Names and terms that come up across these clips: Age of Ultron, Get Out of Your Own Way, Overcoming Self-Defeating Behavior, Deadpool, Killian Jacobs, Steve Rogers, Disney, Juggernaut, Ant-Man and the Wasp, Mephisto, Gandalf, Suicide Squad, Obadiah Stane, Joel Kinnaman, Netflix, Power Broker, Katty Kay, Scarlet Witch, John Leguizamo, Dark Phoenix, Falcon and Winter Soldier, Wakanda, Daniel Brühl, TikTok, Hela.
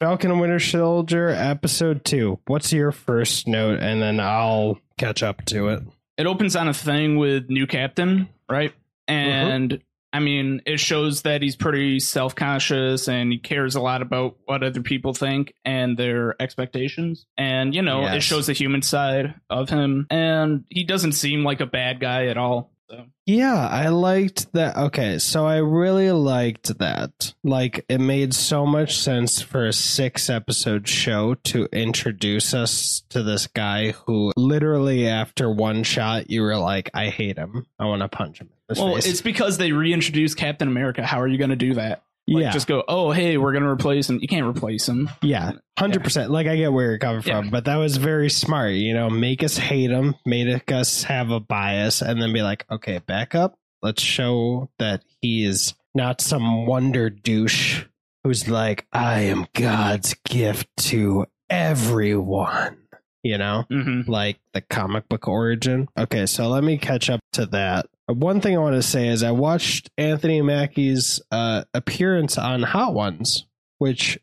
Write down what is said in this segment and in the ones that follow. Falcon and Winter Soldier, episode 2. What's your first note? And then I'll catch up to it. It opens on a thing with new captain, right? And I mean, it shows that he's pretty self-conscious and he cares a lot about what other people think and their expectations. And, you know, it shows the human side of him, and he doesn't seem like a bad guy at all. So. Yeah, I liked that. Okay, so I really liked that. Like, it made so much sense for a 6-episode show to introduce us to this guy who literally after one shot, you were like, I hate him. I want to punch him in his face. It's because they reintroduced Captain America. How are you going to do that? Like, just go, oh, hey, we're going to replace him. You can't replace him. Yeah, 100%. Yeah. Like, I get where you're coming from, but that was very smart. You know, make us hate him, make us have a bias, and then be like, okay, back up. Let's show that he is not some wonder douche who's like, I am God's gift to everyone. You know, like the comic book origin. Okay, so let me catch up to that. One thing I want to say is I watched Anthony Mackie's appearance on Hot Ones, which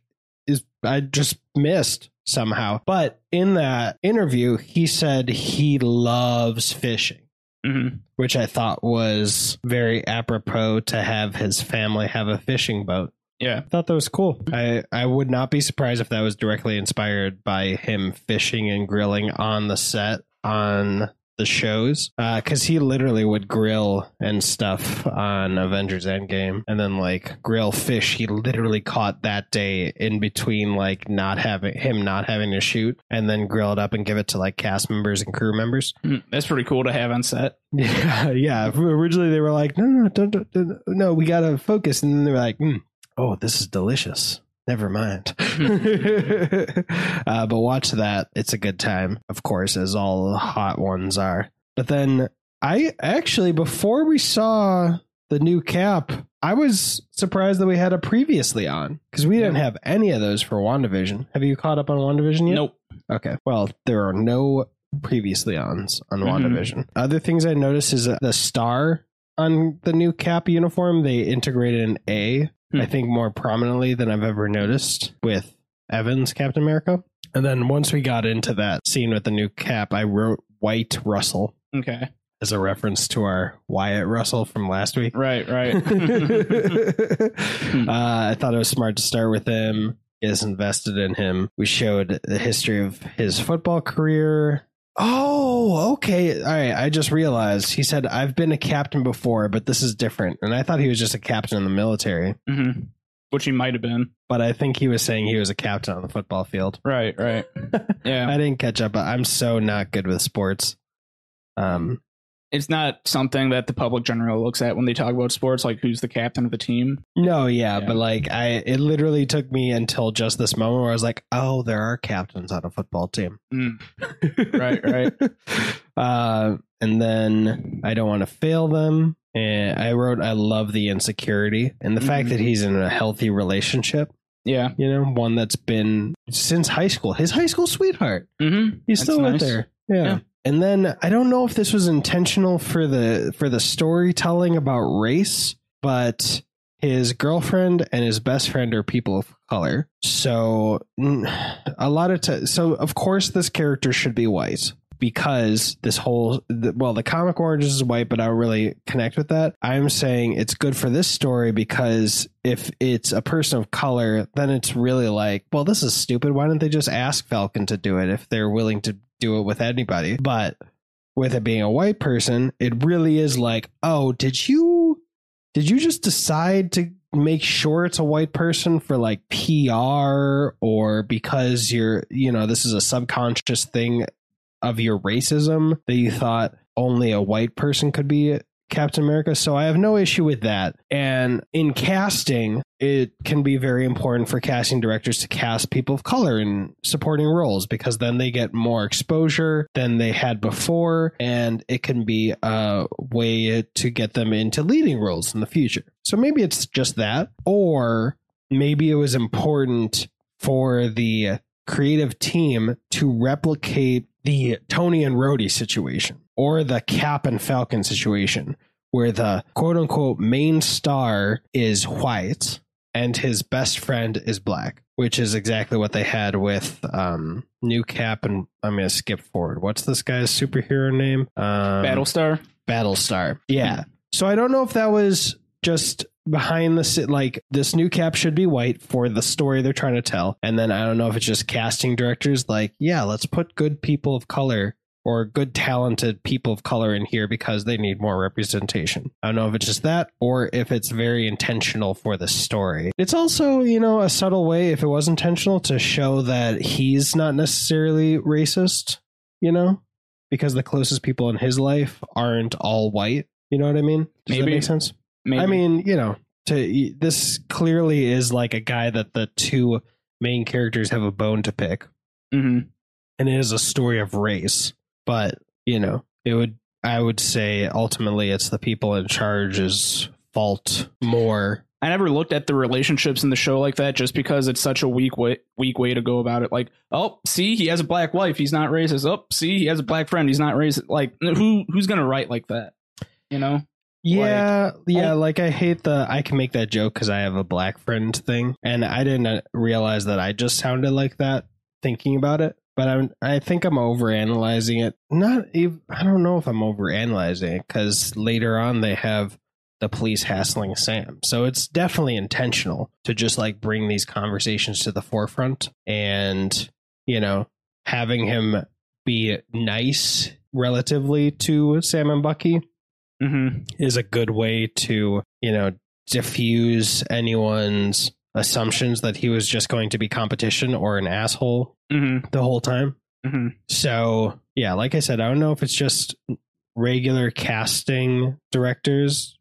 is I just missed somehow. But in that interview, he said he loves fishing, which I thought was very apropos to have his family have a fishing boat. Yeah, I thought that was cool. I would not be surprised if that was directly inspired by him fishing and grilling on the set on the shows, because he literally would grill and stuff on Avengers Endgame, and then like grill fish he literally caught that day in between like not having to shoot, and then grill it up and give it to like cast members and crew members. That's pretty cool to have on set. Yeah, originally they were like, no, we gotta focus, and then they were like, oh, this is delicious. Never mind. But watch that. It's a good time, of course, as all Hot Ones are. But then I actually, before we saw the new Cap, I was surprised that we had a previously on, because we didn't have any of those for WandaVision. Have you caught up on WandaVision yet? Nope. Okay. Well, there are no previously ons on WandaVision. Other things I noticed is that the star on the new Cap uniform, they integrated an A. I think more prominently than I've ever noticed with Evans Captain America. And then once we got into that scene with the new Cap, I wrote Wyatt Russell. Okay. As a reference to our Wyatt Russell from last week. Right. I thought it was smart to start with him. Is invested in him. We showed the history of his football career. Oh, okay. All right. I just realized he said, I've been a captain before, but this is different. And I thought he was just a captain in the military, which he might have been. But I think he was saying he was a captain on the football field. Right. Yeah. I didn't catch up. But I'm so not good with sports. It's not something that the public generally looks at when they talk about sports, like who's the captain of the team. No, but like it literally took me until just this moment where I was like, oh, there are captains on a football team. Right. And then I don't want to fail them. And I wrote, I love the insecurity and the fact that he's in a healthy relationship. Yeah. You know, one that's been since high school, his high school sweetheart. He's still out there. Yeah. And then I don't know if this was intentional for the storytelling about race, but his girlfriend and his best friend are people of color. So a lot of so, of course, this character should be white, because this whole the comic origins is white, but I don't really connect with that. I'm saying it's good for this story, because if it's a person of color, then it's really like, well, this is stupid. Why don't they just ask Falcon to do it if they're willing to do it with anybody? But with it being a white person, it really is like, oh, did you just decide to make sure it's a white person for like PR, or because you're, you know, this is a subconscious thing of your racism that you thought only a white person could be Captain America? So I have no issue with that. And in casting, it can be very important for casting directors to cast people of color in supporting roles, because then they get more exposure than they had before, and it can be a way to get them into leading roles in the future. So maybe it's just that, or maybe it was important for the creative team to replicate the Tony and Rhodey situation, or the Cap and Falcon situation, where the quote unquote main star is white and his best friend is black, which is exactly what they had with New Cap. And I'm going to skip forward. What's this guy's superhero name? Battlestar. Battlestar. Yeah. So I don't know if that was just behind the, like, this New Cap should be white for the story they're trying to tell. And then I don't know if it's just casting directors like, yeah, let's put good people of color or good talented people of color in here because they need more representation. I don't know if it's just that or if it's very intentional for the story. It's also, you know, a subtle way, if it was intentional, to show that he's not necessarily racist, you know, because the closest people in his life aren't all white. You know what I mean? Does that make sense? Maybe. I mean, you know, this clearly is like a guy that the two main characters have a bone to pick. Mm-hmm. And it is a story of race. But, you know, I would say ultimately it's the people in charge's fault more. I never looked at the relationships in the show like that, just because it's such a weak way to go about it. Like, oh, see, he has a black wife. He's not racist. Oh, see, he has a black friend. He's not racist. Like, who's going to write like that? You know? Yeah. Like I hate I can make that joke because I have a black friend thing. And I didn't realize that I just sounded like that thinking about it. But I think I'm overanalyzing it. I don't know if I'm overanalyzing it, because later on they have the police hassling Sam. So it's definitely intentional to just like bring these conversations to the forefront, and, you know, having him be nice relatively to Sam and Bucky. Mm-hmm. Is a good way to, you know, diffuse anyone's assumptions that he was just going to be competition or an asshole the whole time. Mm-hmm. So, yeah, like I said, I don't know if it's just regular casting directors,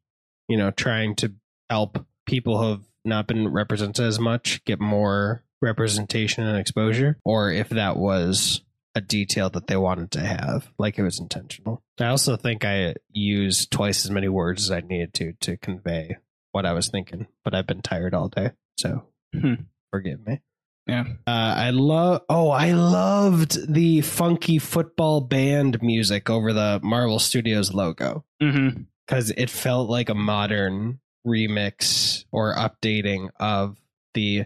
you know, trying to help people who have not been represented as much get more representation and exposure, or if that was a detail that they wanted to have, like it was intentional. I also think I used twice as many words as I needed to convey what I was thinking, but I've been tired all day, so forgive me. Yeah. I loved the funky football band music over the Marvel Studios logo, because it felt like a modern remix or updating of the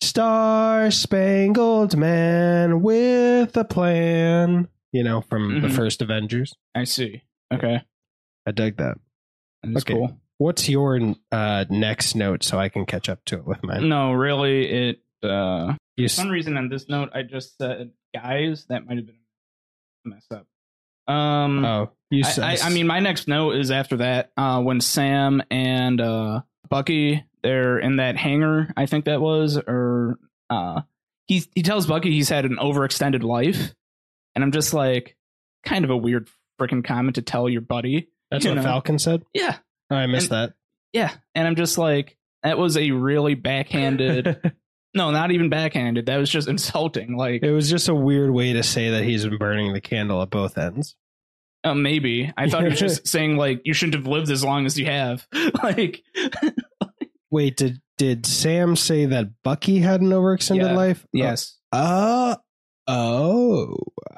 Star-Spangled Man with a plan, you know, from the first Avengers. I see. Okay. I dug that. That's okay. Cool. What's your next note so I can catch up to it with mine? No, really, for some reason on this note, I just said, guys, that might have been a mess up. I mean, my next note is after that, when Sam and Bucky, they're in that hangar, I think that was, or he tells Bucky he's had an overextended life, and I'm just like, kind of a weird freaking comment to tell your buddy. That's what Falcon said? Yeah. Oh, I missed that. Yeah, and I'm just like, that was a really backhanded... No, not even backhanded. That was just insulting. Like, it was just a weird way to say that he's been burning the candle at both ends. Maybe. I thought he was just saying, like, you shouldn't have lived as long as you have. Like... Wait, did Sam say that Bucky had an overextended life? Yes.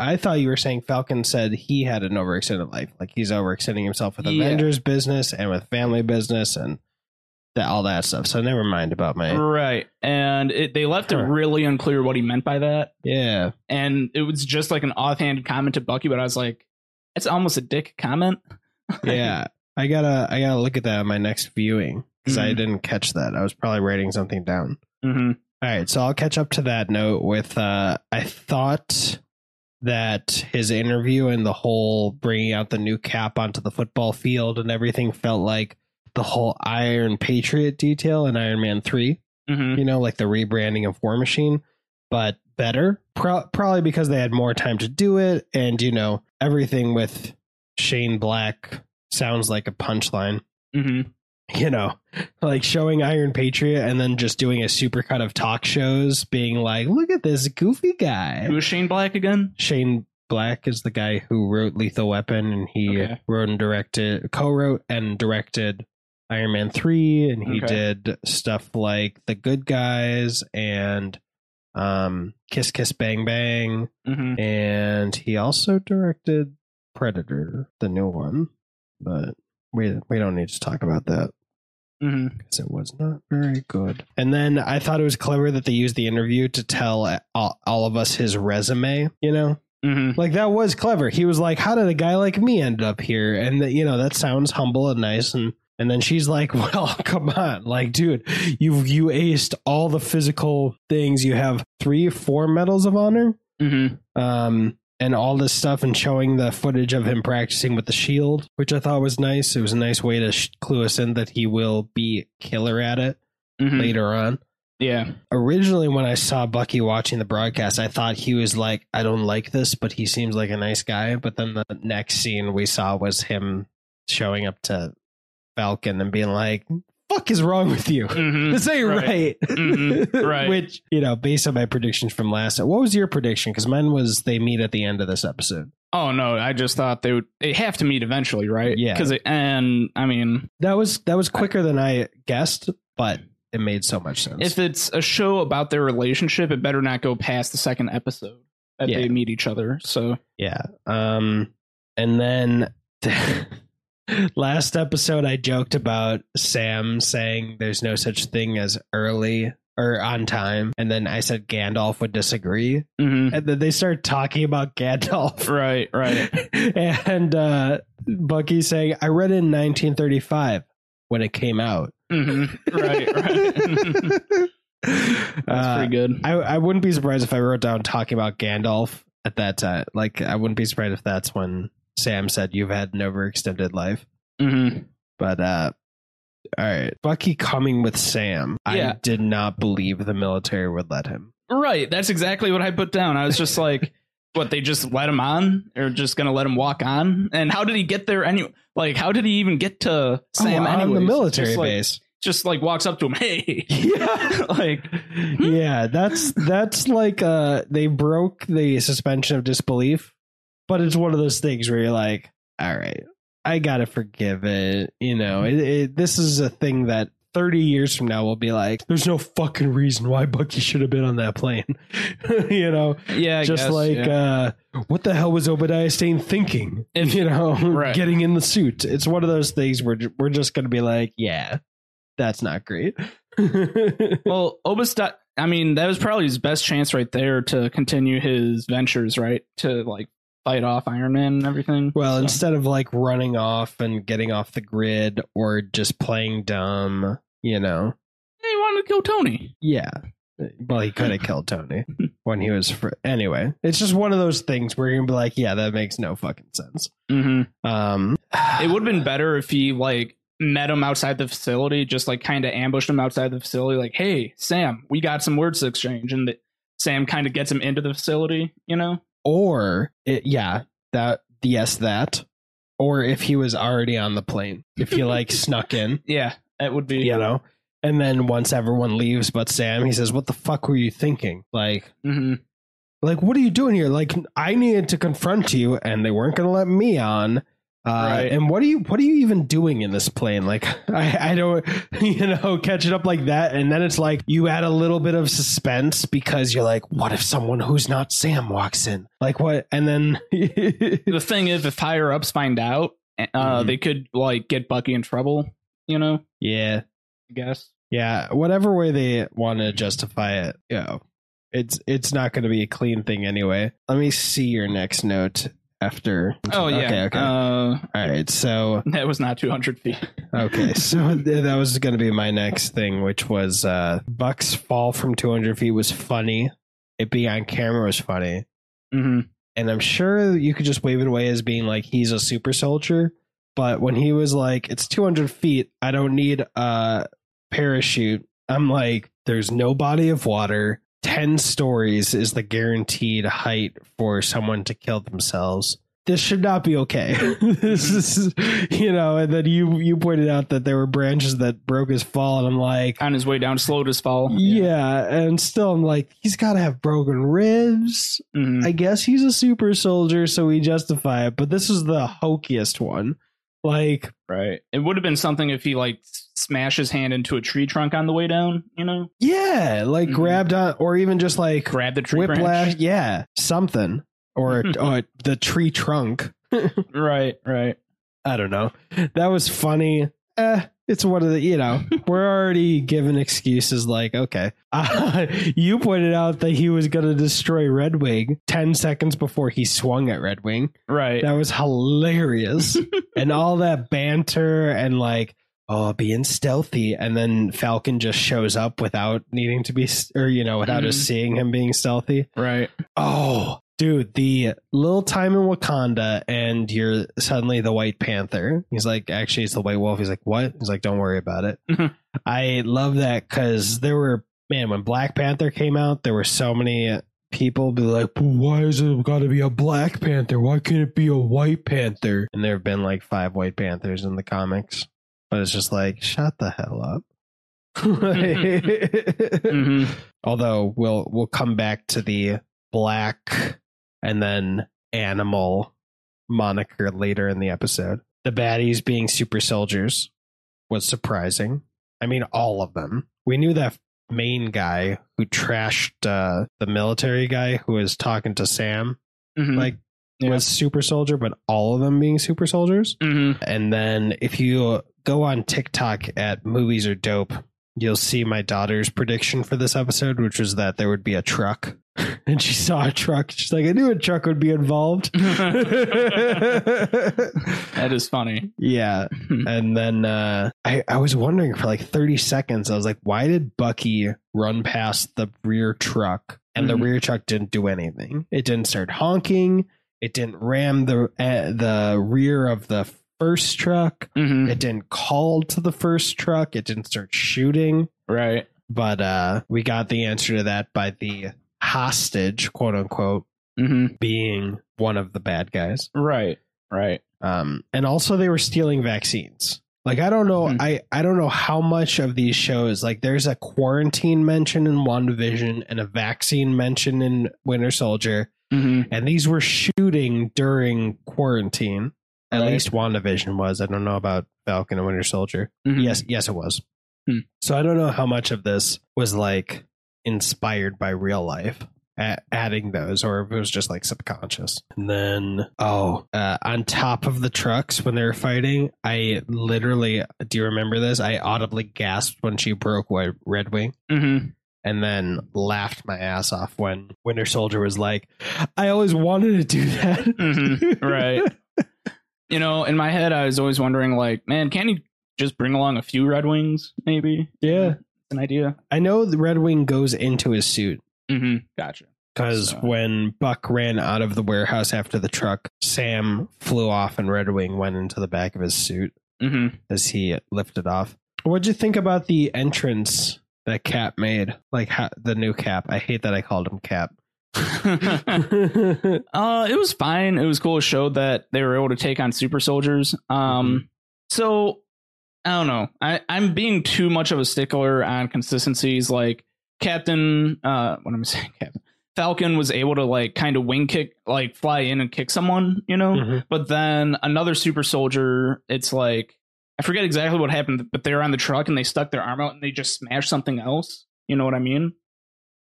I thought you were saying Falcon said he had an overextended life. Like, he's overextending himself with Avengers business and with family business and all that stuff. So never mind about my... Right. And they left it really unclear what he meant by that. Yeah. And it was just like an offhand comment to Bucky, but I was like, it's almost a dick comment. Yeah. I gotta look at that on my next viewing, because I didn't catch that. I was probably writing something down. Mm-hmm. All right, so I'll catch up to that note with, I thought that his interview and the whole bringing out the New Cap onto the football field and everything felt like the whole Iron Patriot detail in Iron Man 3, you know, like the rebranding of War Machine, but better, probably because they had more time to do it. And, you know, everything with Shane Black sounds like a punchline. Mm-hmm. You know, like showing Iron Patriot and then just doing a supercut of talk shows being like, look at this goofy guy. Who is Shane Black again? Shane Black is the guy who wrote Lethal Weapon, and he co-wrote and directed Iron Man 3, and he did stuff like The Good Guys and Kiss Kiss Bang Bang, and he also directed Predator, the new one, but we don't need to talk about that. because it was not very good. And then I thought it was clever that they used the interview to tell all of us his resume, you know. Mm-hmm. Like, that was clever. He was like, how did a guy like me end up here? And that, you know, that sounds humble and nice. And then she's like, well, come on. Like, dude, you aced all the physical things. You have 3-4 medals of honor. Mm-hmm. And all this stuff, and showing the footage of him practicing with the shield, which I thought was nice. It was a nice way to clue us in that he will be killer at it later on. Yeah. Originally, when I saw Bucky watching the broadcast, I thought he was like, I don't like this, but he seems like a nice guy. But then the next scene we saw was him showing up to Falcon and being like, fuck is wrong with you? This ain't right. Right. Which, you know, based on my predictions from last time, what was your prediction? Because mine was they meet at the end of this episode. Oh, no, I just thought they have to meet eventually, right? Yeah. And I mean, that was quicker than I guessed, but it made so much sense. If it's a show about their relationship, it better not go past the second episode that they meet each other. So, yeah. And then last episode, I joked about Sam saying there's no such thing as early or on time. And then I said Gandalf would disagree. And then they start talking about Gandalf. Right, right. And Bucky saying, I read it in 1935 when it came out. Right, right. That's pretty good. I wouldn't be surprised if I wrote down talking about Gandalf at that time. Like, I wouldn't be surprised if that's when Sam said, you've had an overextended life. But, all right. Bucky coming with Sam. Yeah. I did not believe the military would let him. Right. That's exactly what I put down. I was just like, what, they just let him on? Or just going to let him walk on? And how did he get there anyway? Like, how did he even get to Sam anyway? On the military base. Just like walks up to him. Hey, yeah. Like, yeah, that's like they broke the suspension of disbelief. But it's one of those things where you're like, all right, I got to forgive it. You know, this is a thing that 30 years from now will be like, there's no fucking reason why Bucky should have been on that plane. You know, yeah, what the hell was Obadiah Stane thinking? And, you know, getting in the suit. It's one of those things where we're just going to be like, yeah, that's not great. Well, Obadiah, I mean, that was probably his best chance right there to continue his ventures, right? To like fight off Iron Man and everything. Well, instead of like running off and getting off the grid or just playing dumb, you know, he wanted to kill Tony. Yeah, well, he could have killed Tony when he was anyway. It's just one of those things where you're gonna be like, yeah, that makes no fucking sense. It would have been better if he like met him outside the facility, just like kind of ambushed him outside the facility, like, hey, Sam, we got some words to exchange, and Sam kind of gets him into the facility, you know. Or, or if he was already on the plane, if he like snuck in. Yeah, that would be, you know, and then once everyone leaves but Sam, he says, what the fuck were you thinking? Like, like, what are you doing here? Like, I needed to confront you and they weren't going to let me on. Right. And what are you even doing in this plane? Like, I don't, you know, catch it up like that. And then it's like you add a little bit of suspense because you're like, what if someone who's not Sam walks in? Like, what? And then the thing is, if higher ups find out, they could like get Bucky in trouble, you know? Yeah, I guess. Yeah. Whatever way they want to justify it. You know, it's not going to be a clean thing anyway. Let me see your next note. After okay. All right, so that was not 200 feet. Okay, so that was going to be my next thing, which was Buck's fall from 200 feet was funny. It being on camera was funny, and I'm sure you could just wave it away as being like he's a super soldier. But when he was like, "It's 200 feet, I don't need a parachute," I'm like, "There's no body of water." 10 stories is the guaranteed height for someone to kill themselves. This should not be okay. This is, you know, and then you pointed out that there were branches that broke his fall, and I'm like, on his way down, slowed his fall. Yeah, and still I'm like, he's got to have broken ribs. I guess he's a super soldier, so we justify it, but this is the hokiest one. Like, right. It would have been something if he like smashed his hand into a tree trunk on the way down, you know? Yeah, like grabbed on, or even just like grab the tree branch. Yeah, something, or the tree trunk. Right, right. I don't know. That was funny. It's one of the, you know, we're already given excuses like, okay, you pointed out that he was going to destroy Red Wing 10 seconds before he swung at Red Wing. Right. That was hilarious. And all that banter and like, oh, being stealthy. And then Falcon just shows up without needing to be, or, you know, without us seeing him being stealthy. Right. Oh, dude, the little time in Wakanda and you're suddenly the White Panther. He's like, actually, it's the White Wolf. He's like, what? He's like, don't worry about it. I love that because there were, man, when Black Panther came out, there were so many people be like, why is it got to be a Black Panther? Why can't it be a White Panther? And there have been like 5 White Panthers in the comics. But it's just like, shut the hell up. Mm-hmm. Although we'll come back to the Black and then animal moniker later in the episode. The baddies being super soldiers was surprising. I mean, all of them. We knew that main guy who trashed the military guy who was talking to Sam, like, was super soldier, but all of them being super soldiers. And then if you go on TikTok at Movies Are Dope, you'll see my daughter's prediction for this episode, which was that there would be a truck. And she saw a truck. She's like, I knew a truck would be involved. That is funny. Yeah. And then I was wondering for like 30 seconds, I was like, why did Bucky run past the rear truck? And the rear truck didn't do anything. It didn't start honking. It didn't ram the rear of the first truck. It didn't call to the first truck. It didn't start shooting. Right. But we got the answer to that by the hostage, quote unquote, being one of the bad guys. Right. Right. And also they were stealing vaccines. Like, I don't know. I don't know how much of these shows, like there's a quarantine mention in WandaVision and a vaccine mention in Winter Soldier. And these were shooting during quarantine. At least WandaVision was. I don't know about Falcon and Winter Soldier. Yes, it was. So I don't know how much of this was like inspired by real life, adding those, or if it was just like subconscious. And then, on top of the trucks when they were fighting, I literally, do you remember this? I audibly gasped when she broke Red Wing. And then laughed my ass off when Winter Soldier was like, I always wanted to do that. Right. You know, in my head, I was always wondering, like, man, can't you just bring along a few Red Wings, maybe? Yeah. It's an idea. I know the Red Wing goes into his suit. Gotcha. Because when Buck ran out of the warehouse after the truck, Sam flew off and Red Wing went into the back of his suit as he lifted off. What'd you think about the entrance that Cap made? Like, the new Cap. I hate that I called him Cap. It was fine. It was cool. It showed that they were able to take on super soldiers. So I don't know. I'm being too much of a stickler on consistencies. Like Falcon was able to like kind of wing kick, like fly in and kick someone, you know, but then another super soldier, it's like, I forget exactly what happened, but they were on the truck and they stuck their arm out and they just smashed something else. You know what I mean?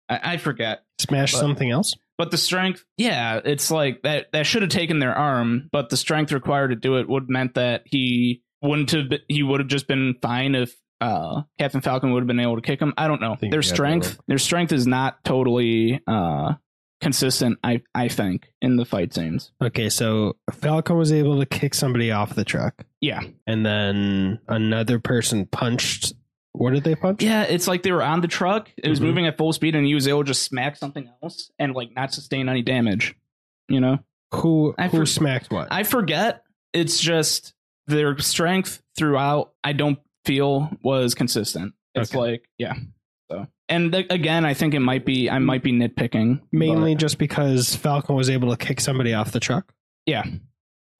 I forget. Something else? But the strength, yeah, it's like that should have taken their arm, but the strength required to do it would meant that he would have just been fine if Captain Falcon would have been able to kick him. I don't know. Their strength is not totally consistent, I think, in the fight scenes. Okay, so Falcon was able to kick somebody off the truck. Yeah. And then another person punched. What did they punch? Yeah, it's like they were on the truck. It was moving at full speed, and he was able to just smack something else and like not sustain any damage. You know who smacked what? I forget. It's just their strength throughout, I don't feel, was consistent. It's like, yeah. So, and again, I think I might be nitpicking mainly, but just because Falcon was able to kick somebody off the truck. Yeah.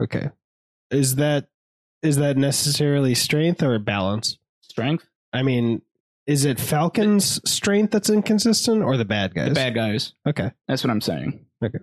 Okay. Is that necessarily strength or balance? Strength. I mean, is it Falcon's strength that's inconsistent or the bad guys? The bad guys. Okay. That's what I'm saying. Okay.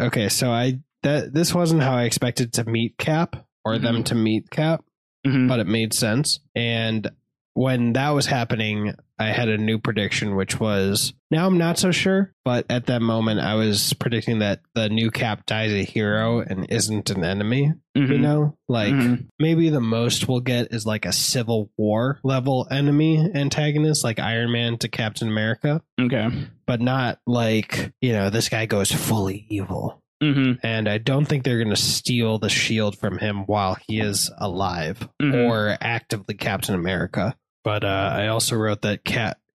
Okay. So this wasn't how I expected to meet Cap or them to meet Cap, but it made sense. And when that was happening, I had a new prediction, which was, now I'm not so sure, but at that moment I was predicting that the new Cap dies a hero and isn't an enemy. Mm-hmm. You know, like maybe the most we'll get is like a Civil War level enemy antagonist, like Iron Man to Captain America. Okay. But not like, you know, this guy goes fully evil. Mm-hmm. And I don't think they're going to steal the shield from him while he is alive or actively Captain America. But I also wrote that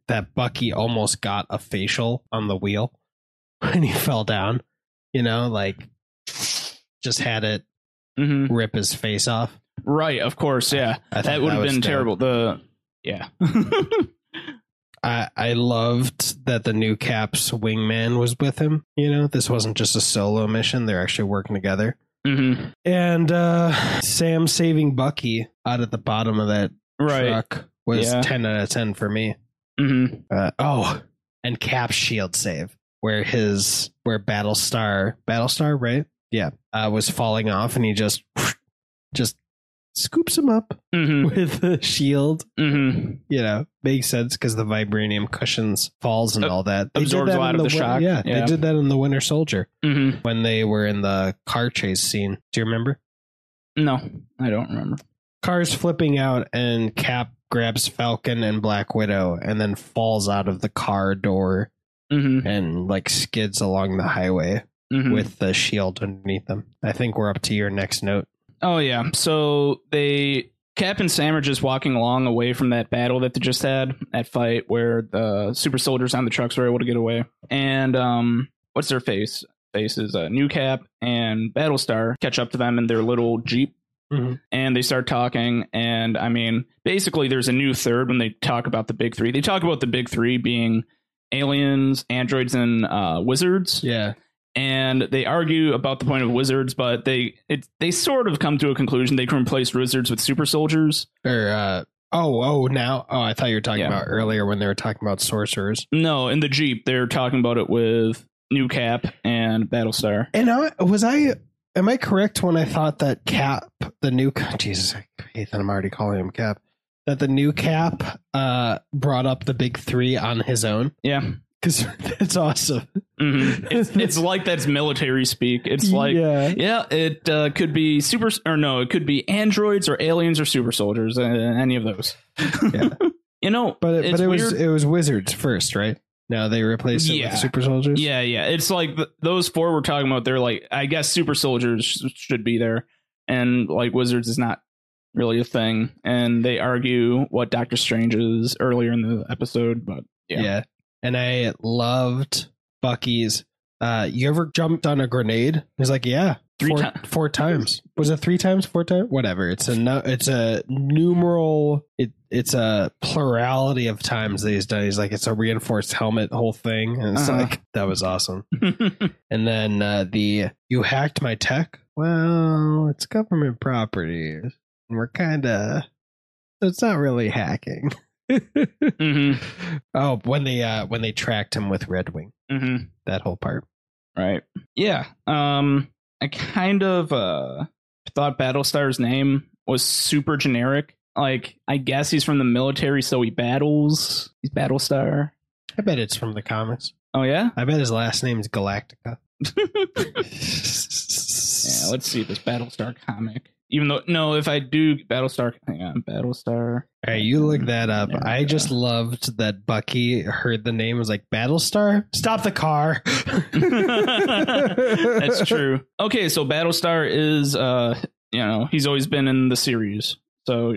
that Bucky almost got a facial on the wheel when he fell down, you know, like just had it rip his face off. Right. Of course. Yeah. That would have been terrible. I loved that the new Cap's wingman was with him. You know, this wasn't just a solo mission. They're actually working together. Mm-hmm. And Sam saving Bucky out at the bottom of that truck was 10 out of 10 for me. Mm-hmm. And Cap's shield save where Battlestar, right? Yeah. Was falling off and he just scoops him up with the shield. Mm-hmm. You know, makes sense because the vibranium cushions falls and all that. Absorbs a lot of the shock. Yeah, they did that in the Winter Soldier when they were in the car chase scene. Do you remember? No, I don't remember. Cars flipping out and Cap grabs Falcon and Black Widow and then falls out of the car door and like skids along the highway with the shield underneath them. I think we're up to your next note. Oh, yeah. So Cap and Sam are just walking along away from that battle that they just had, that fight where the super soldiers on the trucks were able to get away. And what's their face? Faces New Cap and Battlestar catch up to them in their little Jeep. Mm-hmm. And they start talking. And I mean, basically, there's a new third when they talk about the big three. They talk about the big three being aliens, androids, and wizards. Yeah. And they argue about the point of wizards, but they sort of come to a conclusion. They can replace wizards with super soldiers. Or I thought you were talking about earlier when they were talking about sorcerers. No, in the Jeep, they're talking about it with New Cap and Battlestar. And am I correct when I thought that Cap, the new Jesus, I hate that I'm already calling him Cap, that the new Cap brought up the big three on his own? Yeah. Because that's awesome. Mm-hmm. It's like that's military speak. It's like, it could be it could be androids or aliens or super soldiers, any of those. Yeah. You know, but it was wizards first, right? Now they replaced it with super soldiers. Yeah, yeah. It's like those four we're talking about. They're like, I guess super soldiers should be there, and like wizards is not really a thing. And they argue what Doctor Strange is earlier in the episode, but yeah. And I loved Bucky's, you ever jumped on a grenade? He's like, yeah, four times. Was it three times, four times? Whatever. It's a numeral. It's a plurality of times that he's done. He's like, it's a reinforced helmet whole thing. And it's like, that was awesome. And then you hacked my tech. Well, it's government property. And we're it's not really hacking. Mm-hmm. Oh, when they tracked him with Red Wing, that whole part, right? Yeah. I kind of thought Battlestar's name was super generic. Like, I guess he's from the military, so he battles. He's Battlestar. I bet it's from the comics. Oh yeah, I bet his last name is Galactica. Yeah, let's see this Battlestar comic. Even though, no, if I do Battlestar, hang on, Battlestar. All right, you look that up. Yeah, I just loved that Bucky heard the name, was like, Battlestar? Stop the car. That's true. Okay, so Battlestar is, he's always been in the series. So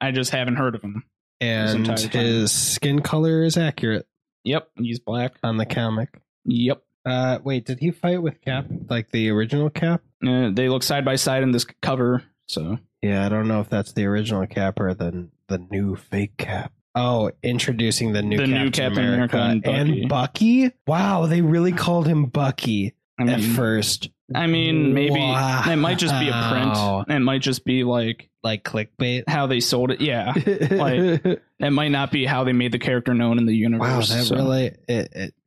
I just haven't heard of him. And his skin color is accurate. Yep, he's black. On the comic. Yep. Wait, did he fight with Cap, like the original Cap? They look side by side in this cover, so... Yeah, I don't know if that's the original Cap or the new fake Cap. Oh, introducing the new Captain America and Bucky? Wow, they really called him Bucky at first. I mean, maybe... Wow. It might just be a print. It might just be like... Like clickbait? How they sold it, yeah. Like, it might not be how they made the character known in the universe. Wow, that really...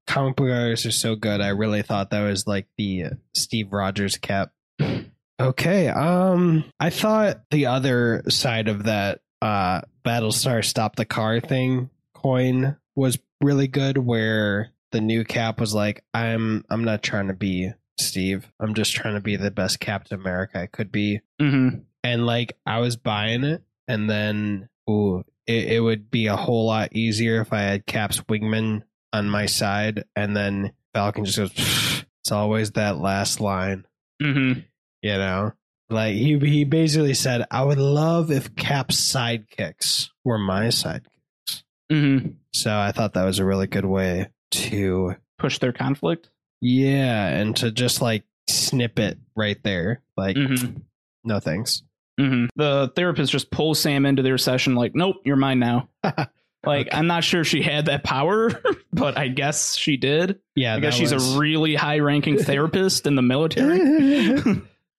Comic book artists are so good. I really thought that was like the Steve Rogers Cap. Okay. I thought the other side of that Battlestar Stop the Car thing coin was really good, where the new Cap was like, I'm not trying to be Steve. I'm just trying to be the best Captain America I could be. Mm-hmm. And like, I was buying it, and then it would be a whole lot easier if I had Cap's wingman on my side, and then Falcon just goes, it's always that last line. Mm-hmm. You know? Like, he basically said, I would love if Cap's sidekicks were my sidekicks. Mm-hmm. So I thought that was a really good way to push their conflict. Yeah, and to just like snip it right there. Like, mm-hmm. No thanks. Mm-hmm. The therapist just pulls Sam into their session like, nope, you're mine now. Like, okay. I'm not sure she had that power, but I guess she did. Yeah, I guess she's a really high-ranking therapist in the military.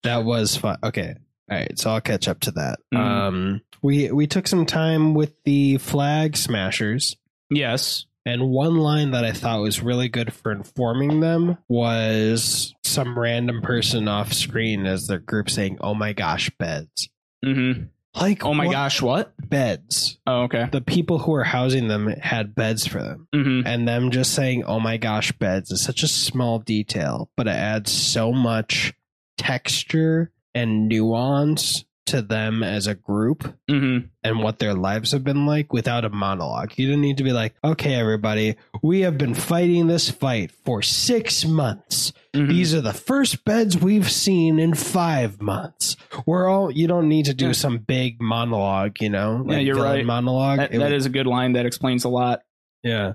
That was fun. Okay. All right. So I'll catch up to that. Mm-hmm. We took some time with the Flag Smashers. Yes. And one line that I thought was really good for informing them was some random person off screen as their group saying, oh my gosh, beds. Mm-hmm. Like, oh my gosh, what? Beds. Oh, okay. The people who are housing them had beds for them. Mm-hmm. And them just saying, oh my gosh, beds is such a small detail, but it adds so much texture and nuance to them as a group, mm-hmm. and what their lives have been like without a monologue. You don't need to be like, okay, everybody, we have been fighting this fight for 6 months. Mm-hmm. These are the first beds we've seen in 5 months. You don't need to do some big monologue, you know? Like, yeah, you're right. Monologue. That is a good line. That explains a lot. Yeah.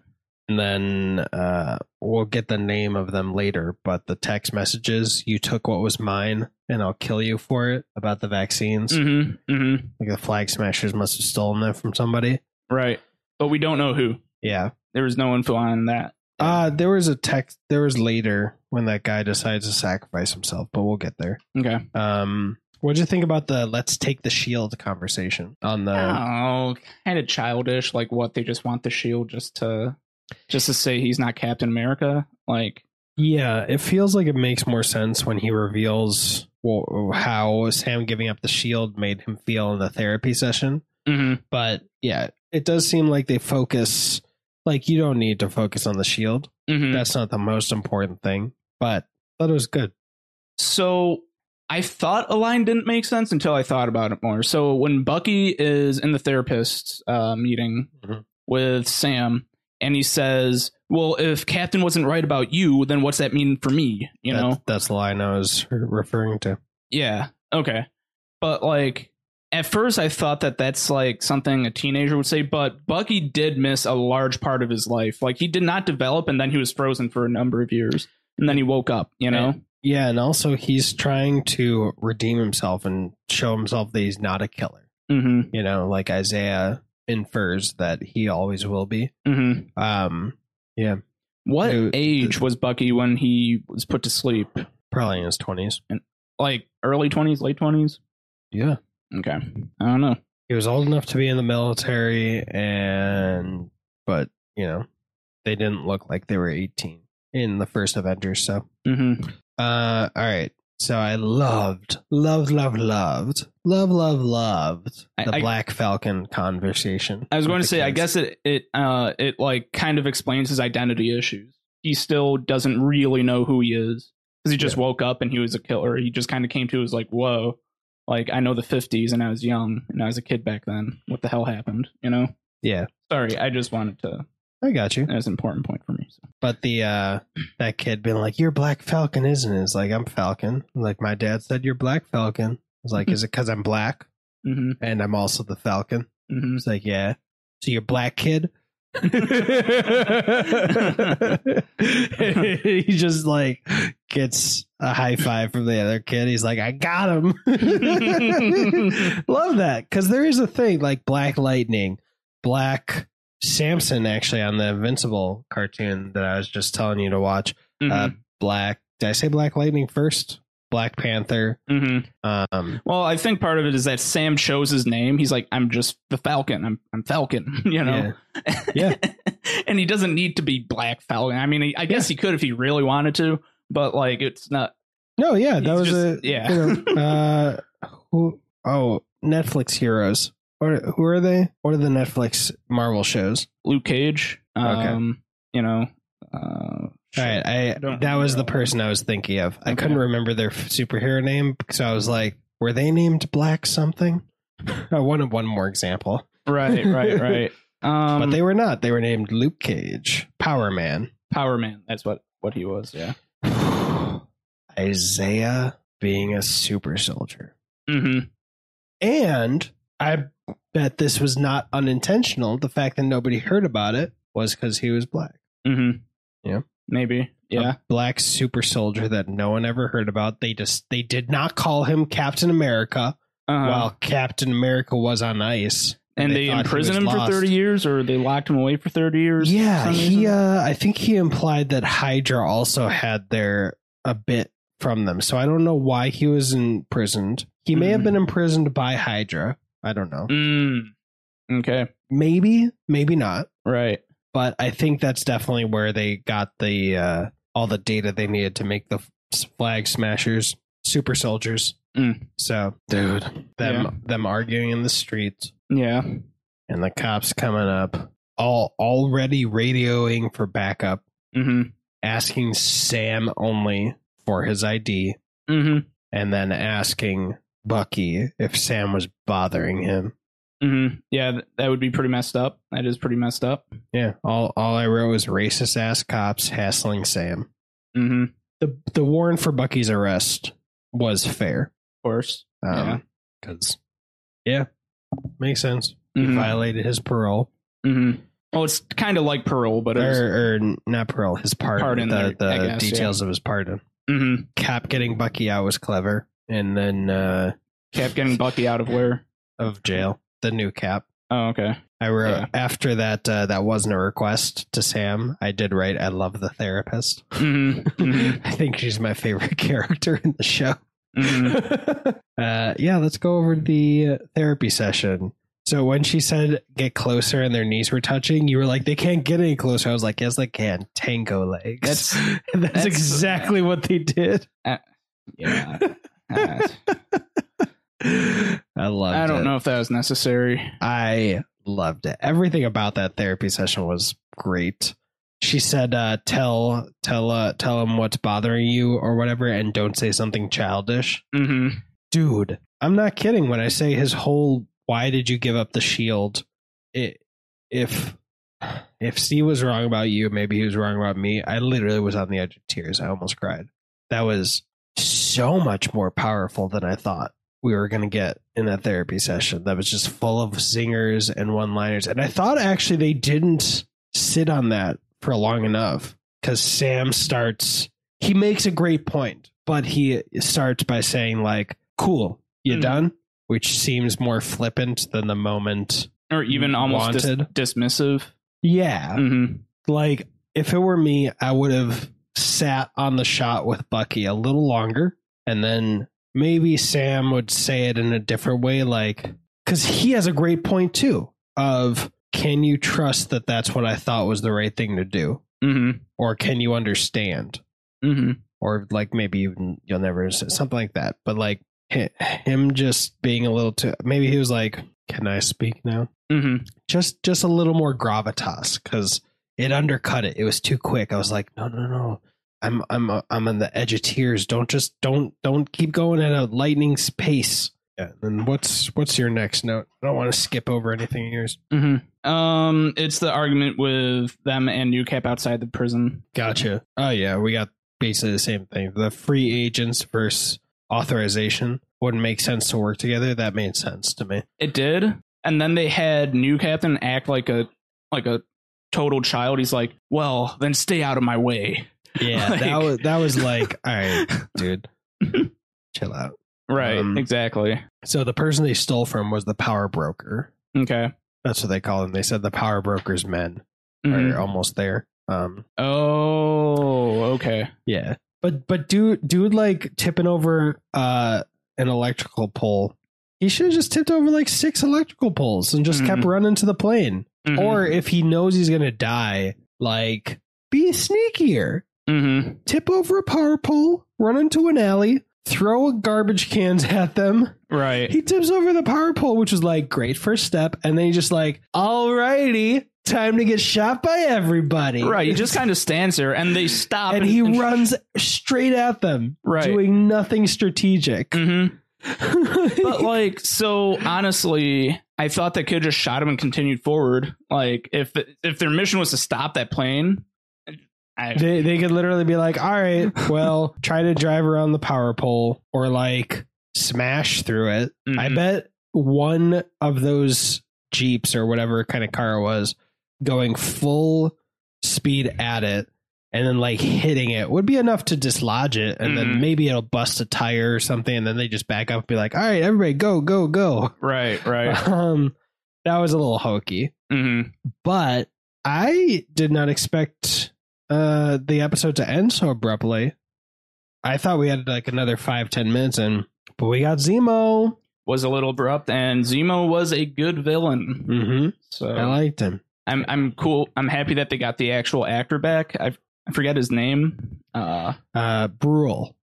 And then we'll get the name of them later, but the text messages, you took what was mine and I'll kill you for it, about the vaccines. Mm-hmm, mm-hmm. Like, the Flag Smashers must have stolen that from somebody. Right. But we don't know who. Yeah. There was no info on that. There was a text. There was later when that guy decides to sacrifice himself, but we'll get there. Okay. What'd you think about the let's take the shield conversation on the... Oh, kind of childish. Like, what? They just want the shield just to say he's not Captain America? Like, yeah, it feels like it makes more sense when he reveals how Sam giving up the shield made him feel in the therapy session. Mm-hmm. But yeah, it does seem like they focus, like, you don't need to focus on the shield. Mm-hmm. That's not the most important thing, but I thought it was good. So I thought a line didn't make sense until I thought about it more. So when Bucky is in the therapist meeting, mm-hmm. with Sam, and he says, well, if Captain wasn't right about you, then what's that mean for me? You know, that's the line I was referring to. Yeah. OK. But like, at first I thought that's like something a teenager would say. But Bucky did miss a large part of his life. Like, he did not develop, and then he was frozen for a number of years, and then he woke up, you know. And, yeah. And also, he's trying to redeem himself and show himself that he's not a killer. Mm-hmm. You know, like Isaiah infers that he always will be. Mm-hmm. Yeah. What age was Bucky when he was put to sleep? Probably in his 20s. And like early 20s, late 20s? Yeah. Okay. I don't know. He was old enough to be in the military, but you know, they didn't look like they were 18 in the first Avengers, so. Mm-hmm. All right. So I loved the Black Falcon conversation. I was going to say, kids. I guess it like kind of explains his identity issues. He still doesn't really know who he is, because he just woke up and he was a killer. He just kind of came to, it was like, whoa, like, I know the 50s and I was young and I was a kid back then. What the hell happened? You know? Yeah. Sorry. I just wanted to. I got you. That's an important point for me. So. But the that kid being like, you're Black Falcon, isn't it? It's like, I'm Falcon. Like, my dad said, you're Black Falcon. It's like, is it because I'm black? Mm-hmm. And I'm also the Falcon? Mm-hmm. It's like, yeah. So you're black, kid? He just like gets a high five from the other kid. He's like, I got him. Love that. Because there is a thing like Black Lightning, Black Samson, actually, on the Invincible cartoon that I was just telling you to watch. Mm-hmm. Did I say Black Lightning first? Black Panther. Mm-hmm. Well, I think part of it is that Sam chose his name. He's like, I'm just the Falcon. I'm Falcon, you know? Yeah. And he doesn't need to be Black Falcon. I mean, I guess he could if he really wanted to, but like, it's not. No, yeah, that was just, Netflix Heroes. Who are they? What are the Netflix Marvel shows? Luke Cage. Okay. You know. All right. That was the person I was thinking of. I couldn't remember their superhero name, so I was like, were they named Black something? I wanted one more example. Right. But they were not. They were named Luke Cage. Power Man. That's what he was. Yeah. Isaiah being a super soldier. Mm-hmm. And I bet this was not unintentional. The fact that nobody heard about it was because he was Black. Mm-hmm. Yeah. Maybe. Yeah. A Black super soldier that no one ever heard about. They did not call him Captain America while Captain America was on ice. And they imprisoned him for 30 years, or they locked him away for 30 years. Yeah. I think he implied that Hydra also had a bit from them. So I don't know why he was imprisoned. He may have been imprisoned by Hydra. I don't know. Okay. Maybe not. Right. But I think that's definitely where they got the all the data they needed to make the Flag Smashers super soldiers. So, dude, them arguing in the streets. Yeah. And the cops coming up, all already radioing for backup, asking Sam only for his ID, and then asking Bucky if Sam was bothering him. Yeah, that would be pretty messed up. That is pretty messed up. Yeah. All I wrote was racist ass cops hassling Sam. The warrant for Bucky's arrest was fair. Of course. Because, makes sense. He violated his parole. Well, it's kind of like parole, but or not parole, his pardon. The details of his pardon. Cap getting Bucky out was clever. And then Cap getting Bucky out of where? Of jail. The new Cap. Oh, okay. I wrote after that. That wasn't a request to Sam. I did write, I love the therapist. I think she's my favorite character in the show. Let's go over the therapy session. So when she said get closer and their knees were touching, you were like, they can't get any closer. I was like, yes, they can. Tango legs. That's exactly what they did. I loved it. I don't know if that was necessary. I loved it. Everything about that therapy session was great. She said, tell him what's bothering you or whatever, and don't say something childish. Dude, I'm not kidding when I say his whole why did you give up the shield? If C was wrong about you, maybe he was wrong about me. I literally was on the edge of tears. I almost cried. That was so much more powerful than I thought we were going to get in that therapy session. That was just full of zingers and one-liners. And I thought actually they didn't sit on that for long enough, because Sam starts, he makes a great point, but he starts by saying like, cool, you done? Which seems more flippant than the moment. Or even almost dismissive. Yeah. Like, if it were me, I would have sat on the shot with Bucky a little longer, and then maybe Sam would say it in a different way, like, because he has a great point too of, can you trust that that's what I thought was the right thing to do? Or can you understand? Or like maybe you'll never say something like that. But like him just being a little too, maybe he was like, can I speak now? Just a little more gravitas, because it undercut it. It was too quick. I was like, no. I'm on the edge of tears. Don't keep going at a lightning's pace. Yeah. Then what's your next note? I don't want to skip over anything of yours. It's the argument with them and New Cap outside the prison. Gotcha. Oh yeah, we got basically the same thing. The free agents versus authorization wouldn't make sense to work together. That made sense to me. It did. And then they had New Captain act like a total child. He's like, well, then stay out of my way. Yeah, like, that was like, all right, dude, chill out. Right, exactly. So the person they stole from was the Power Broker. Okay. That's what they call him. They said the Power Broker's men are almost there. Oh, okay. Yeah. But dude like tipping over an electrical pole. He should have just tipped over like 6 electrical poles and just kept running to the plane. Or if he knows he's going to die, like, be sneakier. Tip over a power pole, run into an alley, throw garbage cans at them. Right. He tips over the power pole, which was like, great first step. And then he just like, all righty, time to get shot by everybody. Right. He just kind of stands there and they stop. And he runs straight at them. Right. Doing nothing strategic. Mm-hmm. But like, so honestly, I thought they could have just shot him and continued forward. Like if their mission was to stop that plane, they could literally be like, all right, well, try to drive around the power pole or like smash through it. Mm-hmm. I bet one of those Jeeps or whatever kind of car it was going full speed at it and then like hitting it would be enough to dislodge it. And then maybe it'll bust a tire or something. And then they just back up and be like, all right, everybody go, go, go. Right. Right. That was a little hokey, but I did not expect the episode to end so abruptly. I thought we had like another 5-10 minutes in, but we got Zemo. Was a little abrupt, and Zemo was a good villain. Mm-hmm. So I liked him. I'm cool. I'm happy that they got the actual actor back. I forget his name. Brühl.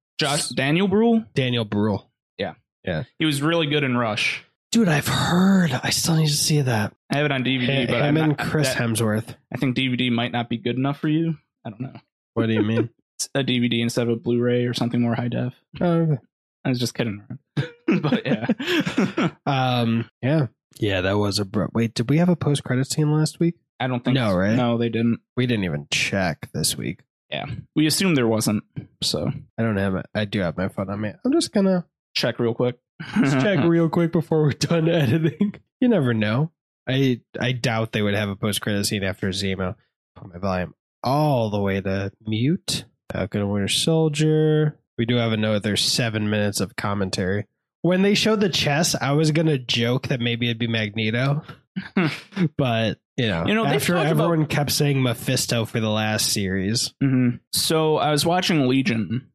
Daniel Brühl. Daniel Brühl. Yeah. Yeah. He was really good in Rush. Dude, I've heard. I still need to see that. I have it on DVD, but I'm in Chris Hemsworth. I think DVD might not be good enough for you. I don't know. What do you mean? It's a DVD instead of a Blu-ray or something more high def. Oh, I was just kidding around. But yeah. Yeah, that was abrupt. Wait, did we have a post-credit scene last week? I don't think so. Right? No, they didn't. We didn't even check this week. Yeah. We assumed there wasn't. So I don't have it. I do have my phone on me. I'm just going to check real quick. Let's check real quick before we're done editing. You never know. I doubt they would have a post-credit scene after Zemo. Put my volume all the way to mute. Falcon and Winter Soldier. We do have another 7 minutes of commentary. When they showed the chess, I was going to joke that maybe it'd be Magneto. But, you know after everyone kept saying Mephisto for the last series. Mm-hmm. So I was watching Legion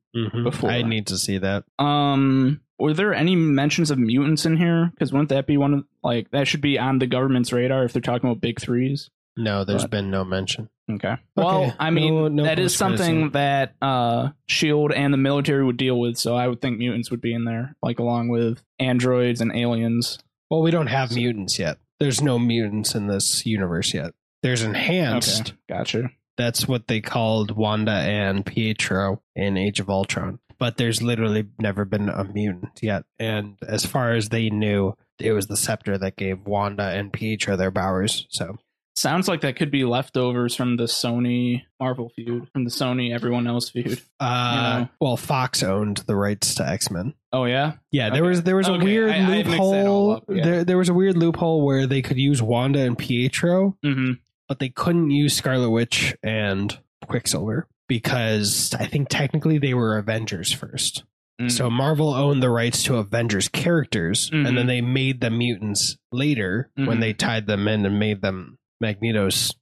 before. I need to see that. Were there any mentions of mutants in here? Because wouldn't that be one of, like, that should be on the government's radar if they're talking about big threes? No, there's been no mention. Okay. Well, I mean, no that is something that S.H.I.E.L.D. and the military would deal with, so I would think mutants would be in there, like along with androids and aliens. Well, we don't have mutants yet. There's no mutants in this universe yet. There's enhanced. Okay. Gotcha. That's what they called Wanda and Pietro in Age of Ultron. But there's literally never been a mutant yet. And as far as they knew, it was the scepter that gave Wanda and Pietro their powers, so... Sounds like that could be leftovers from the Sony Marvel feud, from the Sony everyone else feud. Well, Fox owned the rights to X-Men. Oh yeah, yeah. Okay. There was a weird loophole. Yeah. There was a weird loophole where they could use Wanda and Pietro, but they couldn't use Scarlet Witch and Quicksilver because I think technically they were Avengers first. So Marvel owned the rights to Avengers characters, and then they made the mutants later when they tied them in and made them Magneto's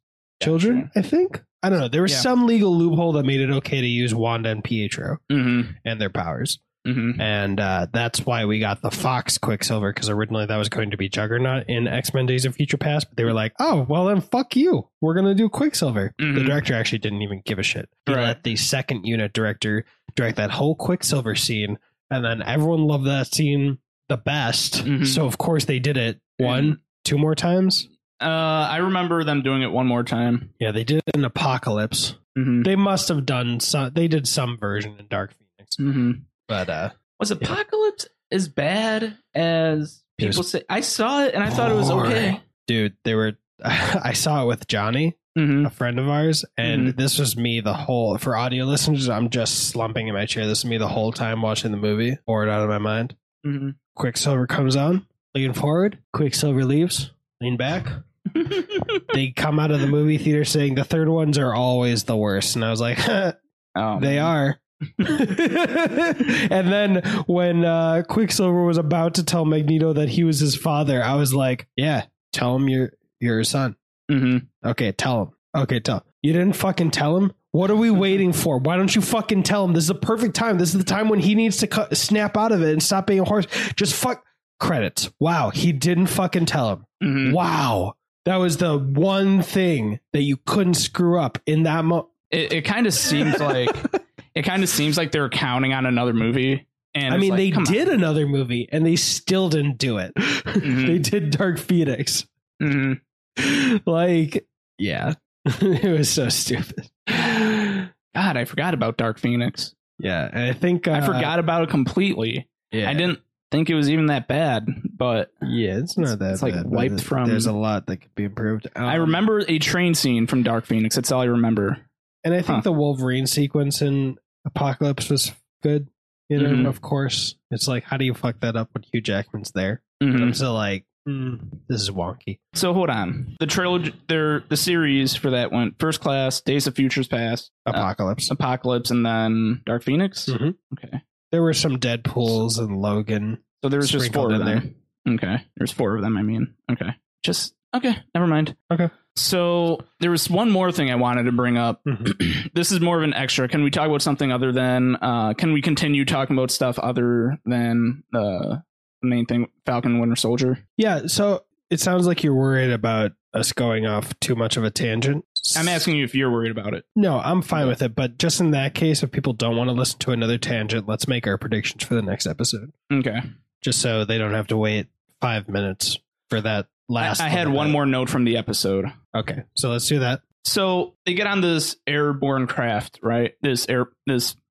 children, I think. I don't know. There was some legal loophole that made it okay to use Wanda and Pietro and their powers. And that's why we got the Fox Quicksilver, because originally that was going to be Juggernaut in X-Men Days of Future Past. But they were like, oh, well, then fuck you. We're going to do Quicksilver. The director actually didn't even give a shit. He let the second unit director direct that whole Quicksilver scene. And then everyone loved that scene the best. So, of course, they did it 1-2 more times. I remember them doing it one more time. Yeah, they did it in Apocalypse. They must have done some. They did some version in Dark Phoenix. But was Apocalypse as bad as people say? I saw it and I thought it was okay. Dude, they were. I saw it with Johnny, a friend of ours, and this was me the whole. For audio listeners, I'm just slumping in my chair. This is me the whole time watching the movie, bored out of my mind. Quicksilver comes on, leaning forward. Quicksilver leaves. Lean back. They come out of the movie theater saying the third ones are always the worst. And I was like, they are. And then when Quicksilver was about to tell Magneto that he was his father, I was like, yeah, tell him you're his son. Okay, tell him. Okay, tell him. You didn't fucking tell him? What are we waiting for? Why don't you fucking tell him? This is the perfect time. This is the time when he needs to snap out of it and stop being a horse. Just fuck. Credits. Wow, he didn't fucking tell him. Wow, that was the one thing that you couldn't screw up in that moment. It kind of seems like they're counting on another movie And I mean, like, they did another movie and they still didn't do it. Mm-hmm. They did Dark Phoenix. Mm-hmm. Like, yeah, it was so stupid. God, I forgot about Dark Phoenix. Yeah, and I think I forgot about it completely. Yeah. I didn't think it was even that bad, but yeah, it's not that. It's bad, like wiped from. There's a lot that could be improved. I remember a train scene from Dark Phoenix. That's all I remember. And I think the Wolverine sequence in Apocalypse was good. You know, of course, it's like, how do you fuck that up when Hugh Jackman's there? Mm-hmm. I'm still like, this is wonky. So hold on, the trilogy, the series for that went First Class, Days of Futures Past, Apocalypse, and then Dark Phoenix. Mm-hmm. Okay. There were some Deadpools and Logan. So there was just four of them. Okay. There's four of them, I mean. Okay. Just, okay. Never mind. Okay. So there was one more thing I wanted to bring up. Mm-hmm. This is more of an extra. Can we talk about something other than, can we continue talking about stuff other than the main thing, Falcon and Winter Soldier? Yeah. So it sounds like you're worried about us going off too much of a tangent. I'm asking you if you're worried about it. No, I'm fine with it. But just in that case, if people don't want to listen to another tangent, let's make our predictions for the next episode. Okay. Just so they don't have to wait 5 minutes for that last. I had one more note from the episode. Okay, so let's do that. So they get on this airborne craft, right? This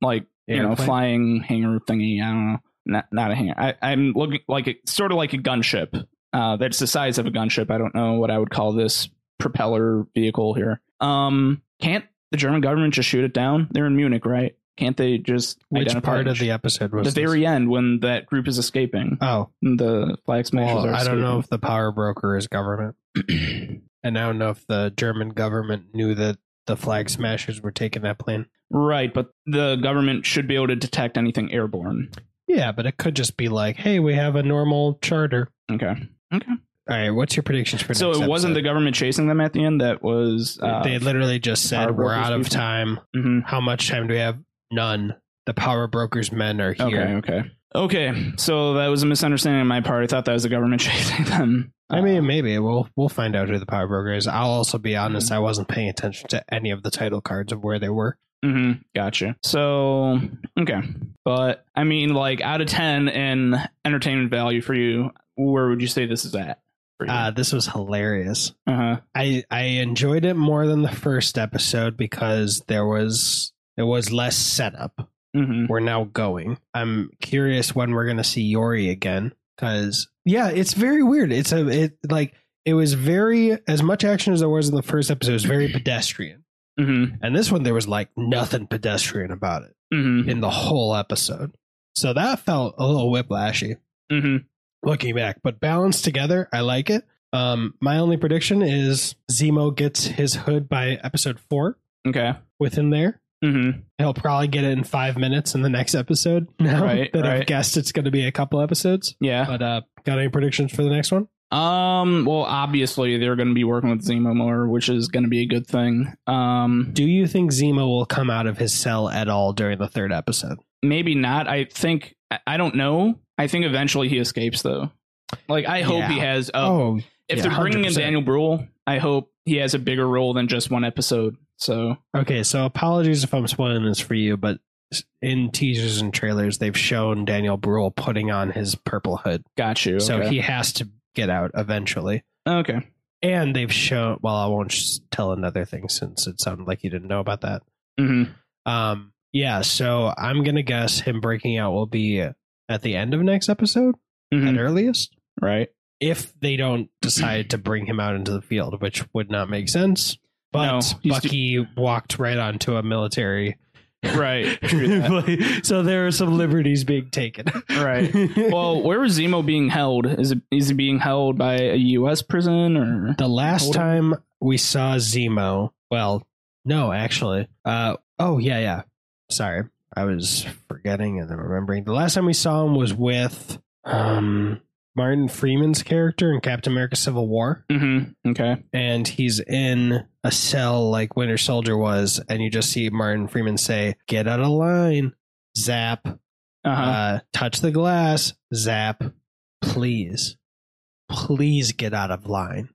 like, you know, flying hangar thingy. I don't know. Not a hangar. I'm looking like sort of like a gunship. That's the size of a gunship. I don't know what I would call this propeller vehicle here. Can't the German government just shoot it down? They're in Munich, right? Can't they just? Which part of the episode was the very end when that group is escaping? Oh, the Flag Smashers. Well, I don't know if the Power Broker is government, and I don't know if the German government knew that the Flag Smashers were taking that plane. Right, but the government should be able to detect anything airborne. Yeah, but it could just be like, hey, we have a normal charter. Okay. All right, what's your predictions for next episode? So it wasn't the government chasing them at the end? That was... they literally just said, we're out of time. Mm-hmm. How much time do we have? None. The Power Broker's men are here. Okay, so that was a misunderstanding on my part. I thought that was the government chasing them. I mean, maybe. We'll find out who the Power Broker is. I'll also be honest, I wasn't paying attention to any of the title cards of where they were. Mm-hmm. Gotcha. So, okay. But, I mean, like, out of 10 in entertainment value for you, where would you say this is at? This was hilarious. Uh-huh. I enjoyed it more than the first episode because there was less setup. Mm-hmm. We're now going. I'm curious when we're going to see Yori again because, yeah, it's very weird. It was very, as much action as there was in the first episode, it was very pedestrian. Mm-hmm. And this one, there was like nothing pedestrian about it in the whole episode. So that felt a little whiplashy looking back, but balanced together. I like it. My only prediction is Zemo gets his hood by episode 4. Okay. Within there. Mm-hmm. He'll probably get it in 5 minutes in the next episode. Now that I've guessed it's going to be a couple episodes. Yeah. But got any predictions for the next one? Well, obviously they're going to be working with Zemo more, which is going to be a good thing. Do you think Zemo will come out of his cell at all during the third episode? Maybe not. I don't know. I think eventually he escapes though. Like, I hope he has. If they're bringing in Daniel Brühl, I hope he has a bigger role than just one episode. So, okay. So apologies if I'm spoiling this for you, but in teasers and trailers, they've shown Daniel Brühl putting on his purple hood. Got you. So he has to get out eventually. Okay. And they've shown, well, I won't tell another thing since it sounded like you didn't know about that. Mm-hmm. Yeah, so I'm gonna guess him breaking out will be at the end of next episode at earliest, right? If they don't decide to bring him out into the field, which would not make sense. But no, Bucky walked right onto a military. Right. So there are some liberties being taken. Right. Well, where is Zemo being held? Is he being held by a U.S. prison or the last time we saw Zemo? Well, no, actually. Yeah. Sorry, I was forgetting and then remembering. The last time we saw him was with Martin Freeman's character in Captain America: Civil War. Mm-hmm. Okay. And he's in a cell like Winter Soldier was, and you just see Martin Freeman say, "Get out of line, zap, touch the glass, zap, please get out of line."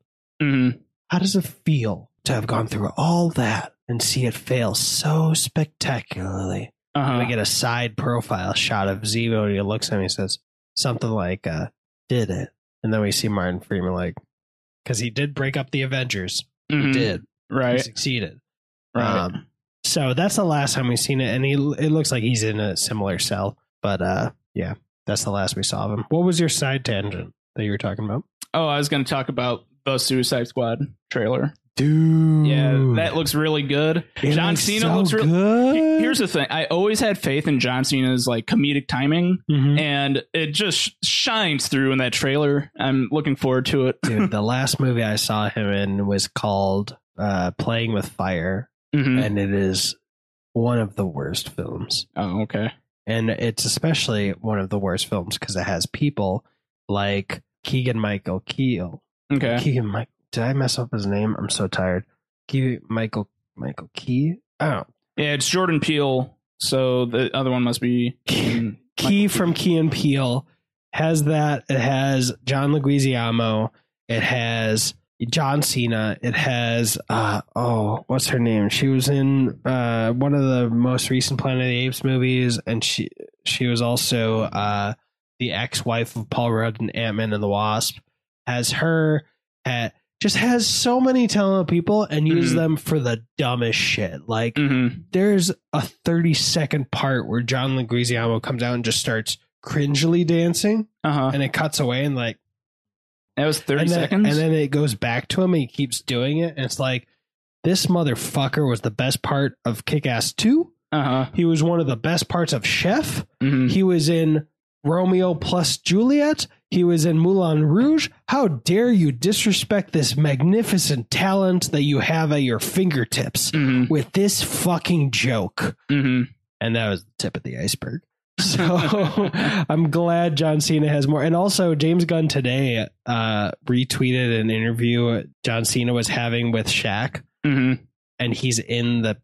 Mm-hmm. How does it feel to have gone through all that and see it fail so spectacularly? Uh-huh. We get a side profile shot of Zemo, and he looks at me and says something like, did it. And then we see Martin Freeman, like, because he did break up the Avengers. Mm-hmm. He did. Right. He succeeded. Right. So that's the last time we've seen it. And it looks like he's in a similar cell. But yeah, that's the last we saw of him. What was your side tangent that you were talking about? Oh, I was going to talk about the Suicide Squad trailer. Dude. Yeah, that looks really good. John Cena looks really good. Here's the thing. I always had faith in John Cena's like comedic timing, mm-hmm. and it just shines through in that trailer. I'm looking forward to it. Dude, the last movie I saw him in was called Playing with Fire, mm-hmm. and it is one of the worst films. Oh, okay. And it's especially one of the worst films because it has people like Keegan-Michael Keel. Okay. Keegan-Michael. Did I mess up his name? I'm so tired. Michael Key? Oh. Yeah, it's Jordan Peele. So the other one must be... Key from Key and Peele. Has that. It has John Leguizamo. It has John Cena. It has... what's her name? She was in one of the most recent Planet of the Apes movies. And she was also the ex-wife of Paul Rudd in Ant-Man and the Wasp. Has her... Just has so many talented people and use mm-hmm. them for the dumbest shit. Like mm-hmm. there's a 30-second part where John Leguizamo comes out and just starts cringily dancing, uh-huh. and it cuts away and like that was 30 seconds, and then it goes back to him and he keeps doing it. And it's like this motherfucker was the best part of Kick-Ass 2. Uh-huh. He was one of the best parts of Chef. Mm-hmm. He was in Romeo plus Juliet. He was in Moulin Rouge. How dare you disrespect this magnificent talent that you have at your fingertips mm-hmm. with this fucking joke. Mm-hmm. And that was the tip of the iceberg. So I'm glad John Cena has more. And also James Gunn today retweeted an interview John Cena was having with Shaq. Mm-hmm. And he's in the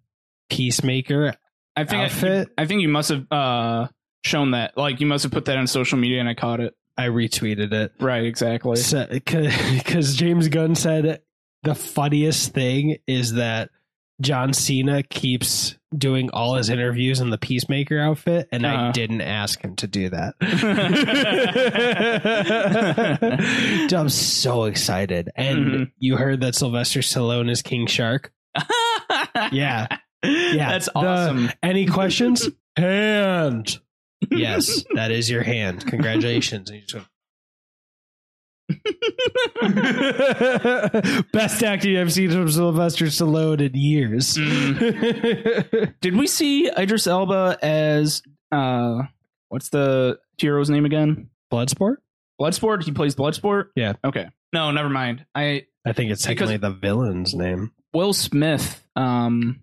Peacemaker outfit. I think you must have shown that. Like you must have put that on social media and I caught it. I retweeted it. Right, exactly. Because James Gunn said the funniest thing is that John Cena keeps doing all his interviews in the Peacemaker outfit, and I didn't ask him to do that. I'm so excited. And mm-hmm. you heard that Sylvester Stallone is King Shark? Yeah. Yeah. That's awesome. Any questions? Hand. Yes, that is your hand. Congratulations. Best acting I've seen from Sylvester Stallone in years. Mm. Did we see Idris Elba as what's the hero's name again? Bloodsport? Bloodsport? He plays Bloodsport? Yeah. Okay. No, never mind. I think it's technically the villain's name. Will Smith quit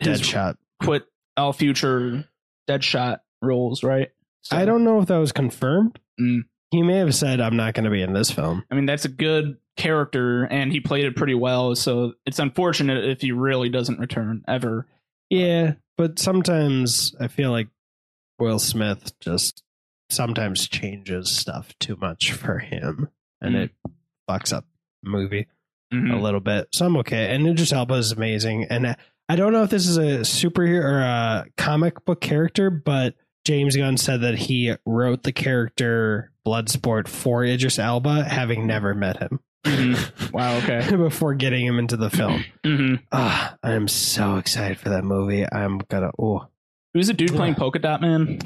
Deadshot. Quit all future Deadshot roles, right? So, I don't know if that was confirmed. Mm. He may have said, I'm not going to be in this film. I mean, that's a good character, and he played it pretty well, so it's unfortunate if he really doesn't return ever. Yeah, but sometimes I feel like Will Smith just sometimes changes stuff too much for him, and it fucks up the movie a little bit. So I'm okay, and Idris Elba is amazing, and I don't know if this is a superhero or a comic book character, but James Gunn said that he wrote the character Bloodsport for Idris Elba, having never met him. Mm-hmm. Wow, okay. Before getting him into the film. Mm-hmm. I am so excited for that movie. I'm gonna... Oh. Who's the dude playing Polka Dot Man?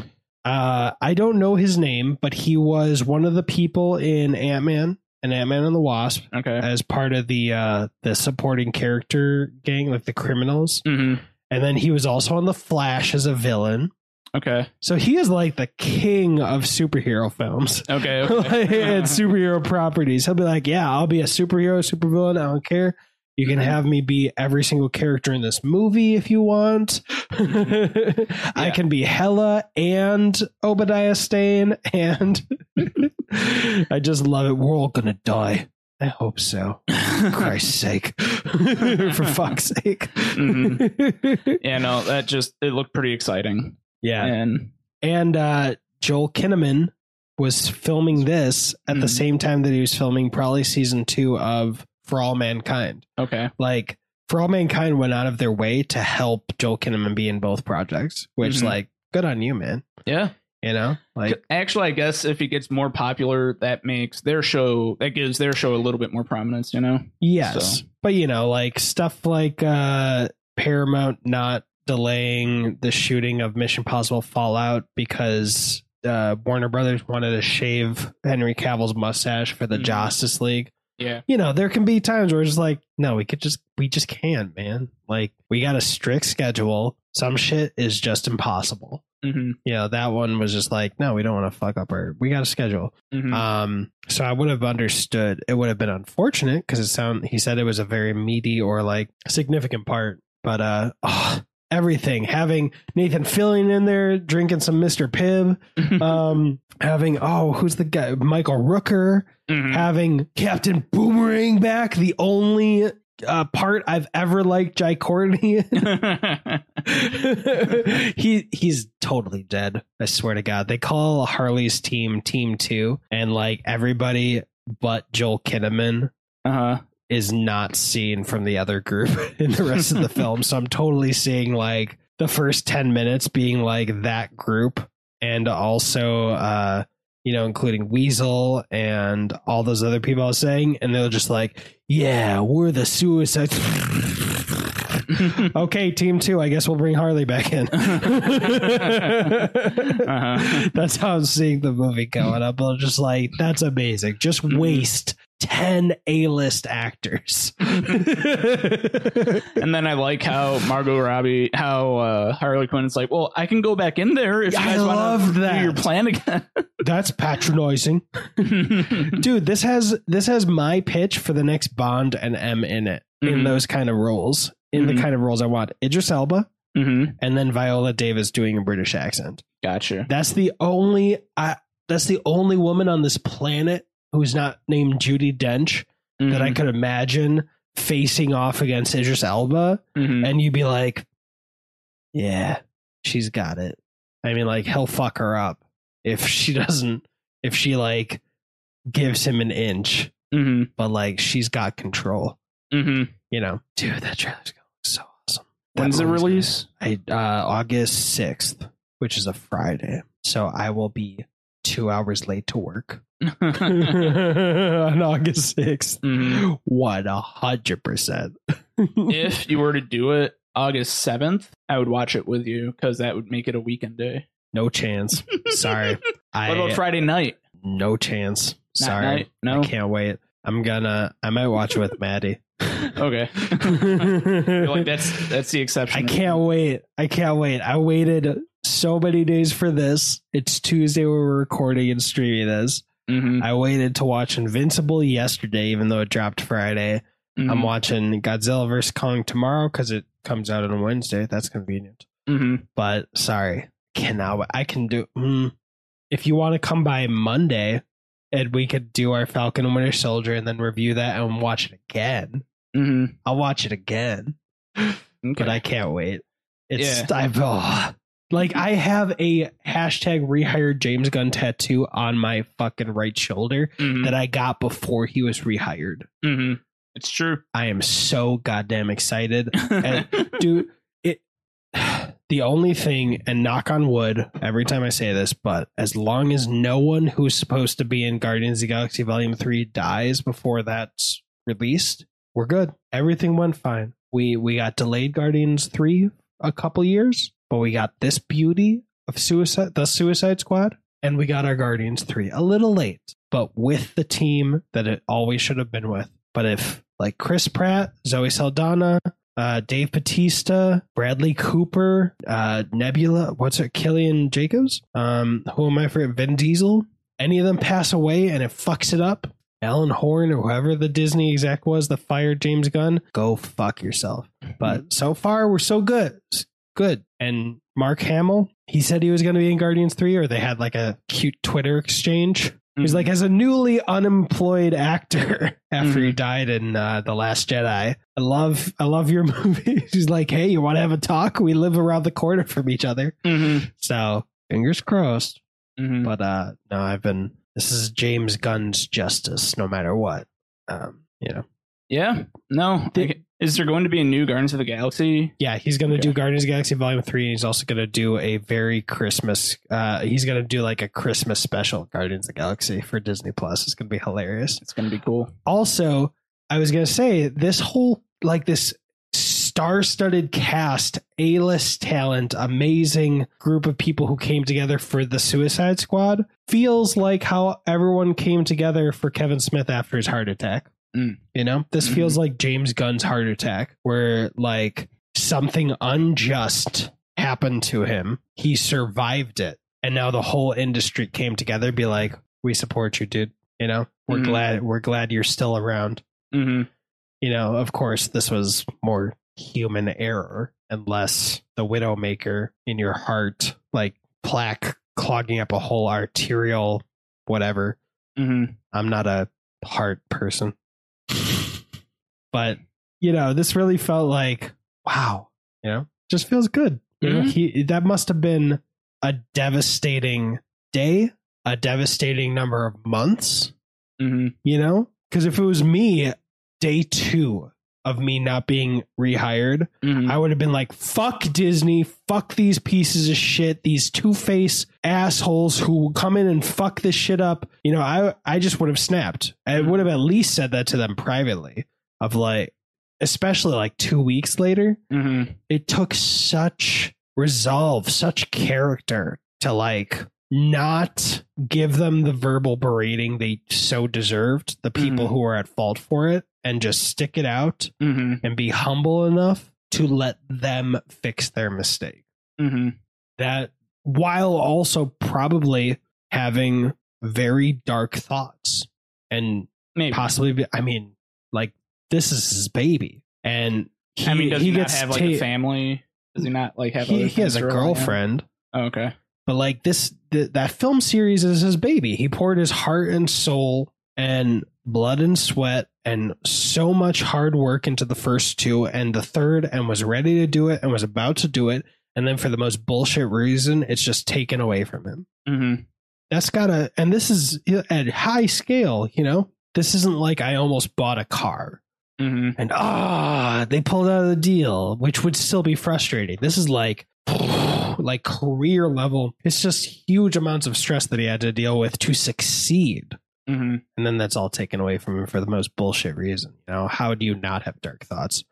I don't know his name, but he was one of the people in Ant-Man and Ant-Man and the Wasp, okay, as part of the supporting character gang, like the criminals. Mm-hmm. And then he was also on The Flash as a villain. Okay. So he is like the king of superhero films. Okay. Like, and superhero properties. He'll be like, yeah, I'll be a superhero, supervillain. I don't care. You can have me be every single character in this movie if you want. Yeah. I can be Hela and Obadiah Stane. And I just love it. We're all going to die. I hope so. For Christ's sake. For fuck's sake. Mm-hmm. Yeah, no, that just, it looked pretty exciting. Yeah. And Joel Kinnaman was filming this at the same time that he was filming probably season 2 of For All Mankind. Okay. Like For All Mankind went out of their way to help Joel Kinnaman be in both projects, which like, good on you, man. Yeah. You know, like, actually, I guess if he gets more popular, that makes their show, that gives their show a little bit more prominence, you know? Yes. So. But, you know, like stuff like Paramount not delaying the shooting of Mission Impossible Fallout because Warner Brothers wanted to shave Henry Cavill's mustache for the Justice League. Yeah. You know, there can be times where it's just like, no, we just can't, man. Like, we got a strict schedule. Some shit is just impossible. Mm-hmm. Yeah, you know, that one was just like, no, we don't want to fuck up our, we got a schedule. So I would have understood. It would have been unfortunate because he said it was a very meaty or like significant part, but everything, having Nathan Fillion in there drinking some Mr. Pibb, having who's the guy, Michael Rooker, having Captain Boomerang back, the only part I've ever liked Jai Courtney in. He's totally dead. I swear to God. They call Harley's team 2, and like everybody but Joel Kinnaman is not seen from the other group in the rest of the film. So I'm totally seeing like the first 10 minutes being like that group, and also you know, including Weasel and all those other people I was saying, and they're just like, yeah, we're the Suicide. Okay, team 2, I guess we'll bring Harley back in. That's how I'm seeing the movie going up. I'm just like, that's amazing. Just waste 10 A-list actors. And then I like how Margot Robbie, how Harley Quinn is like, well, I can go back in there if you guys want to do your plan again. That's patronizing. Dude, this has my pitch for the next Bond and M in it, in those kind of roles, in the kind of roles I want. Idris Elba, and then Viola Davis doing a British accent. Gotcha. That's the only woman on this planet who's not named Judi Dench that I could imagine facing off against Idris Elba, and you'd be like, yeah, she's got it. I mean, like, he'll fuck her up if she like gives him an inch, but like, she's got control. You know, dude, that trailer's going so awesome. When's the release? August 6th, which is a Friday. So I will be 2 hours late to work on August 6th. 100%. If you were to do it August 7th, I would watch it with you because that would make it a weekend day. No chance. Sorry. What about Friday night? No chance. Sorry. No. I can't wait. I might watch it with Maddie. Okay. Like, that's the exception. I can't wait. I waited so many days for this. It's Tuesday where we're recording and streaming this. I waited to watch Invincible yesterday, even though it dropped Friday. I'm watching Godzilla vs. Kong tomorrow because it comes out on a Wednesday. That's convenient. But sorry, cannot wait. I can do. If you want to come by Monday, and we could do our Falcon and Winter Soldier and then review that and watch it again. I'll watch it again, but I can't wait. Like, I have a #rehired James Gunn tattoo on my fucking right shoulder that I got before he was rehired. It's true. I am so goddamn excited. And dude, the only thing, and knock on wood every time I say this, but as long as no one who's supposed to be in Guardians of the Galaxy Volume 3 dies before that's released, we're good. Everything went fine. We got delayed Guardians 3 a couple years. But we got this beauty of the Suicide Squad, and we got our Guardians 3 a little late, but with the team that it always should have been with. But if, like, Chris Pratt, Zoe Saldana, Dave Bautista, Bradley Cooper, Nebula, Killian Jacobs, Vin Diesel, any of them pass away and it fucks it up, Alan Horn or whoever the Disney exec was that fired James Gunn, go fuck yourself. But so far, we're so good. Good. And Mark Hamill, he said he was going to be in Guardians 3, or they had like a cute Twitter exchange. He's like, as a newly unemployed actor after he died in The Last Jedi, I love your movie. He's like, hey, you want to have a talk? We live around the corner from each other. So fingers crossed. But no, this is James Gunn's justice, no matter what. You know, Yeah. No. Is there going to be a new Guardians of the Galaxy? Yeah, he's going to do Guardians of the Galaxy Volume 3, and he's also going to do a very Christmas... he's going to do like a Christmas special Guardians of the Galaxy for Disney+. It's going to be hilarious. It's going to be cool. Also, I was going to say, this whole... like this star-studded cast, A-list talent, amazing group of people who came together for the Suicide Squad feels like how everyone came together for Kevin Smith after his heart attack. You know, this feels like James Gunn's heart attack, where like something unjust happened to him. He survived it. And now the whole industry came together, be like, we support you, dude. You know, we're glad. We're glad you're still around. You know, of course, this was more human error and less the Widowmaker in your heart, like plaque clogging up a whole arterial whatever. I'm not a heart person. But, you know, this really felt like, wow, you know, just feels good. That must have been a devastating day, a devastating number of months, you know, because if it was me, day two of me not being rehired, I would have been like, fuck Disney, fuck these pieces of shit, these two-faced assholes who come in and fuck this shit up. You know, I just would have snapped. I would have at least said that to them privately. Of like, especially like 2 weeks later, it took such resolve, such character to like not give them the verbal berating they so deserved, the people who are at fault for it, and just stick it out and be humble enough to let them fix their mistake. That while also probably having very dark thoughts and possibly, I mean, like, this is his baby, and I mean, does he not have like a family? Does he not like have? He has a girlfriend. Oh, okay, but like this, that film series is his baby. He poured his heart and soul and blood and sweat and so much hard work into the first two and the third, and was ready to do it and was about to do it, and then for the most bullshit reason, it's just taken away from him. That's gotta, and this is at high scale, you know. This isn't like I almost bought a car and they pulled out of the deal, which would still be frustrating. This is like career level. It's just huge amounts of stress that he had to deal with to succeed. And then that's all taken away from him for the most bullshit reason. You know, how do you not have dark thoughts?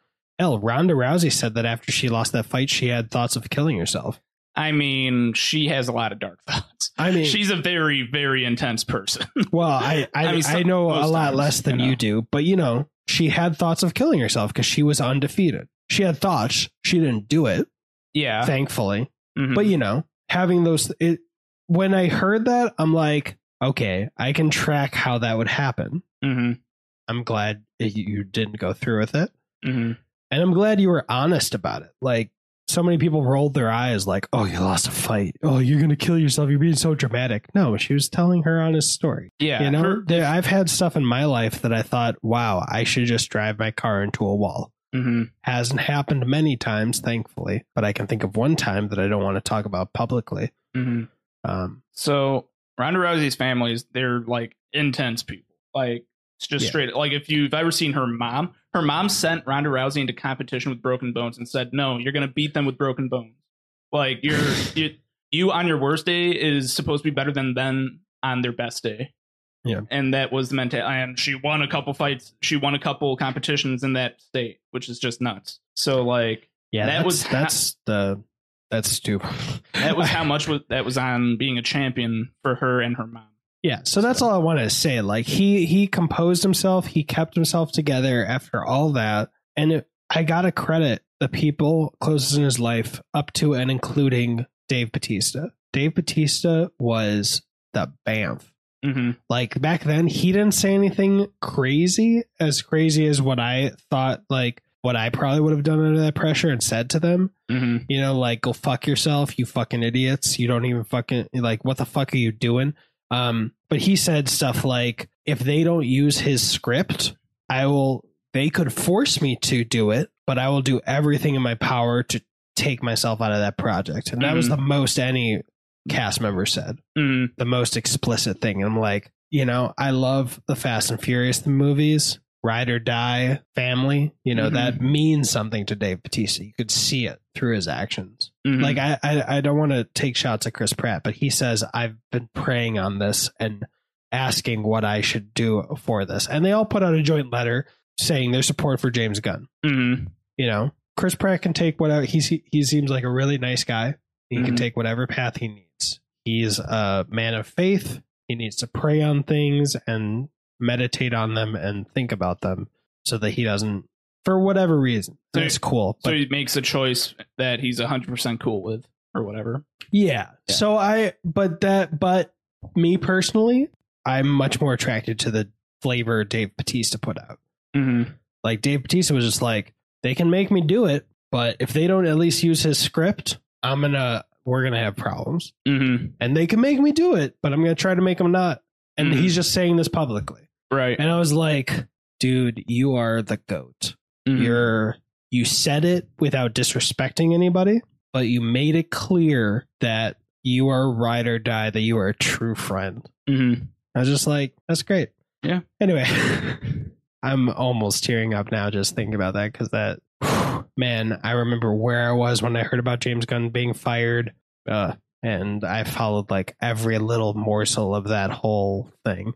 Ronda Rousey said that after she lost that fight, she had thoughts of killing herself. I mean, she has a lot of dark thoughts. I mean, she's a very, very intense person. Well, I mean, I know a lot less than you do, but you know, she had thoughts of killing herself because she was undefeated. She had thoughts. She didn't do it. Yeah. Thankfully. But you know, having those, when I heard that, I'm like, okay, I can track how that would happen. I'm glad you didn't go through with it. And I'm glad you were honest about it. Like, so many people rolled their eyes like, oh, you lost a fight. Oh, you're going to kill yourself. You're being so dramatic. No, she was telling her honest story. Yeah. You know, I've had stuff in my life that I thought, wow, I should just drive my car into a wall. Hasn't happened many times, thankfully, but I can think of one time that I don't want to talk about publicly. So Ronda Rousey's family, they're like intense people. Like, it's just straight. Like, if you've ever seen her mom sent Ronda Rousey into competition with broken bones and said, no, you're going to beat them with broken bones. Like, you're you on your worst day is supposed to be better than them on their best day. Yeah. And that was the mentality. And she won a couple fights. She won a couple competitions in that state, which is just nuts. So like, yeah, that's stupid. That was how much that was on being a champion for her and her mom. Yeah, so that's all I want to say. Like, he composed himself. He kept himself together after all that. And I got to credit the people closest in his life up to and including Dave Bautista. Dave Bautista was the BAMF. Like, back then, he didn't say anything crazy as what I thought, like, what I probably would have done under that pressure and said to them, you know, like, go fuck yourself, you fucking idiots. You don't even fucking, like, what the fuck are you doing? But he said stuff like, if they don't use his script, they could force me to do it, but I will do everything in my power to take myself out of that project. And that was the most any cast member said, the most explicit thing. And I'm like, you know, I love the Fast and Furious movies. ride or die family, you know, that means something to Dave Bautista. You could see it through his actions. Like, I don't want to take shots at Chris Pratt, but he says, I've been praying on this and asking what I should do for this. And they all put out a joint letter saying their support for James Gunn. You know, Chris Pratt can take whatever. He seems like a really nice guy. He can take whatever path he needs. He's a man of faith. He needs to pray on things and meditate on them and think about them so that he doesn't, for whatever reason. That's cool. But, so he makes a choice that he's 100% cool with or whatever. Yeah. So but me personally, I'm much more attracted to the flavor Dave Bautista put out. Like, Dave Bautista was just like, they can make me do it, but if they don't at least use his script, we're gonna have problems. And they can make me do it, but I'm gonna try to make them not. And he's just saying this publicly, right? And I was like, dude, you are the GOAT. You said it without disrespecting anybody, but you made it clear that you are ride or die, that you are a true friend. I was just like, that's great. Yeah. Anyway. I'm almost tearing up now just thinking about that, because that, man, I remember where I was when I heard about James Gunn being fired, and I followed like every little morsel of that whole thing.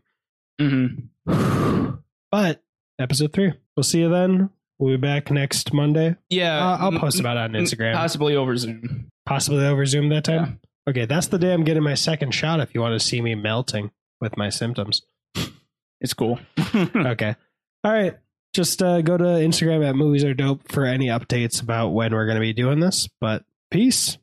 But episode 3, we'll see you then. We'll be back next Monday. Yeah, I'll post about it on Instagram. Possibly over Zoom. Possibly over Zoom that time? Yeah. Okay, that's the day I'm getting my second shot if you want to see me melting with my symptoms. It's cool. Okay. All right, just go to Instagram @moviesardope for any updates about when we're going to be doing this, but peace.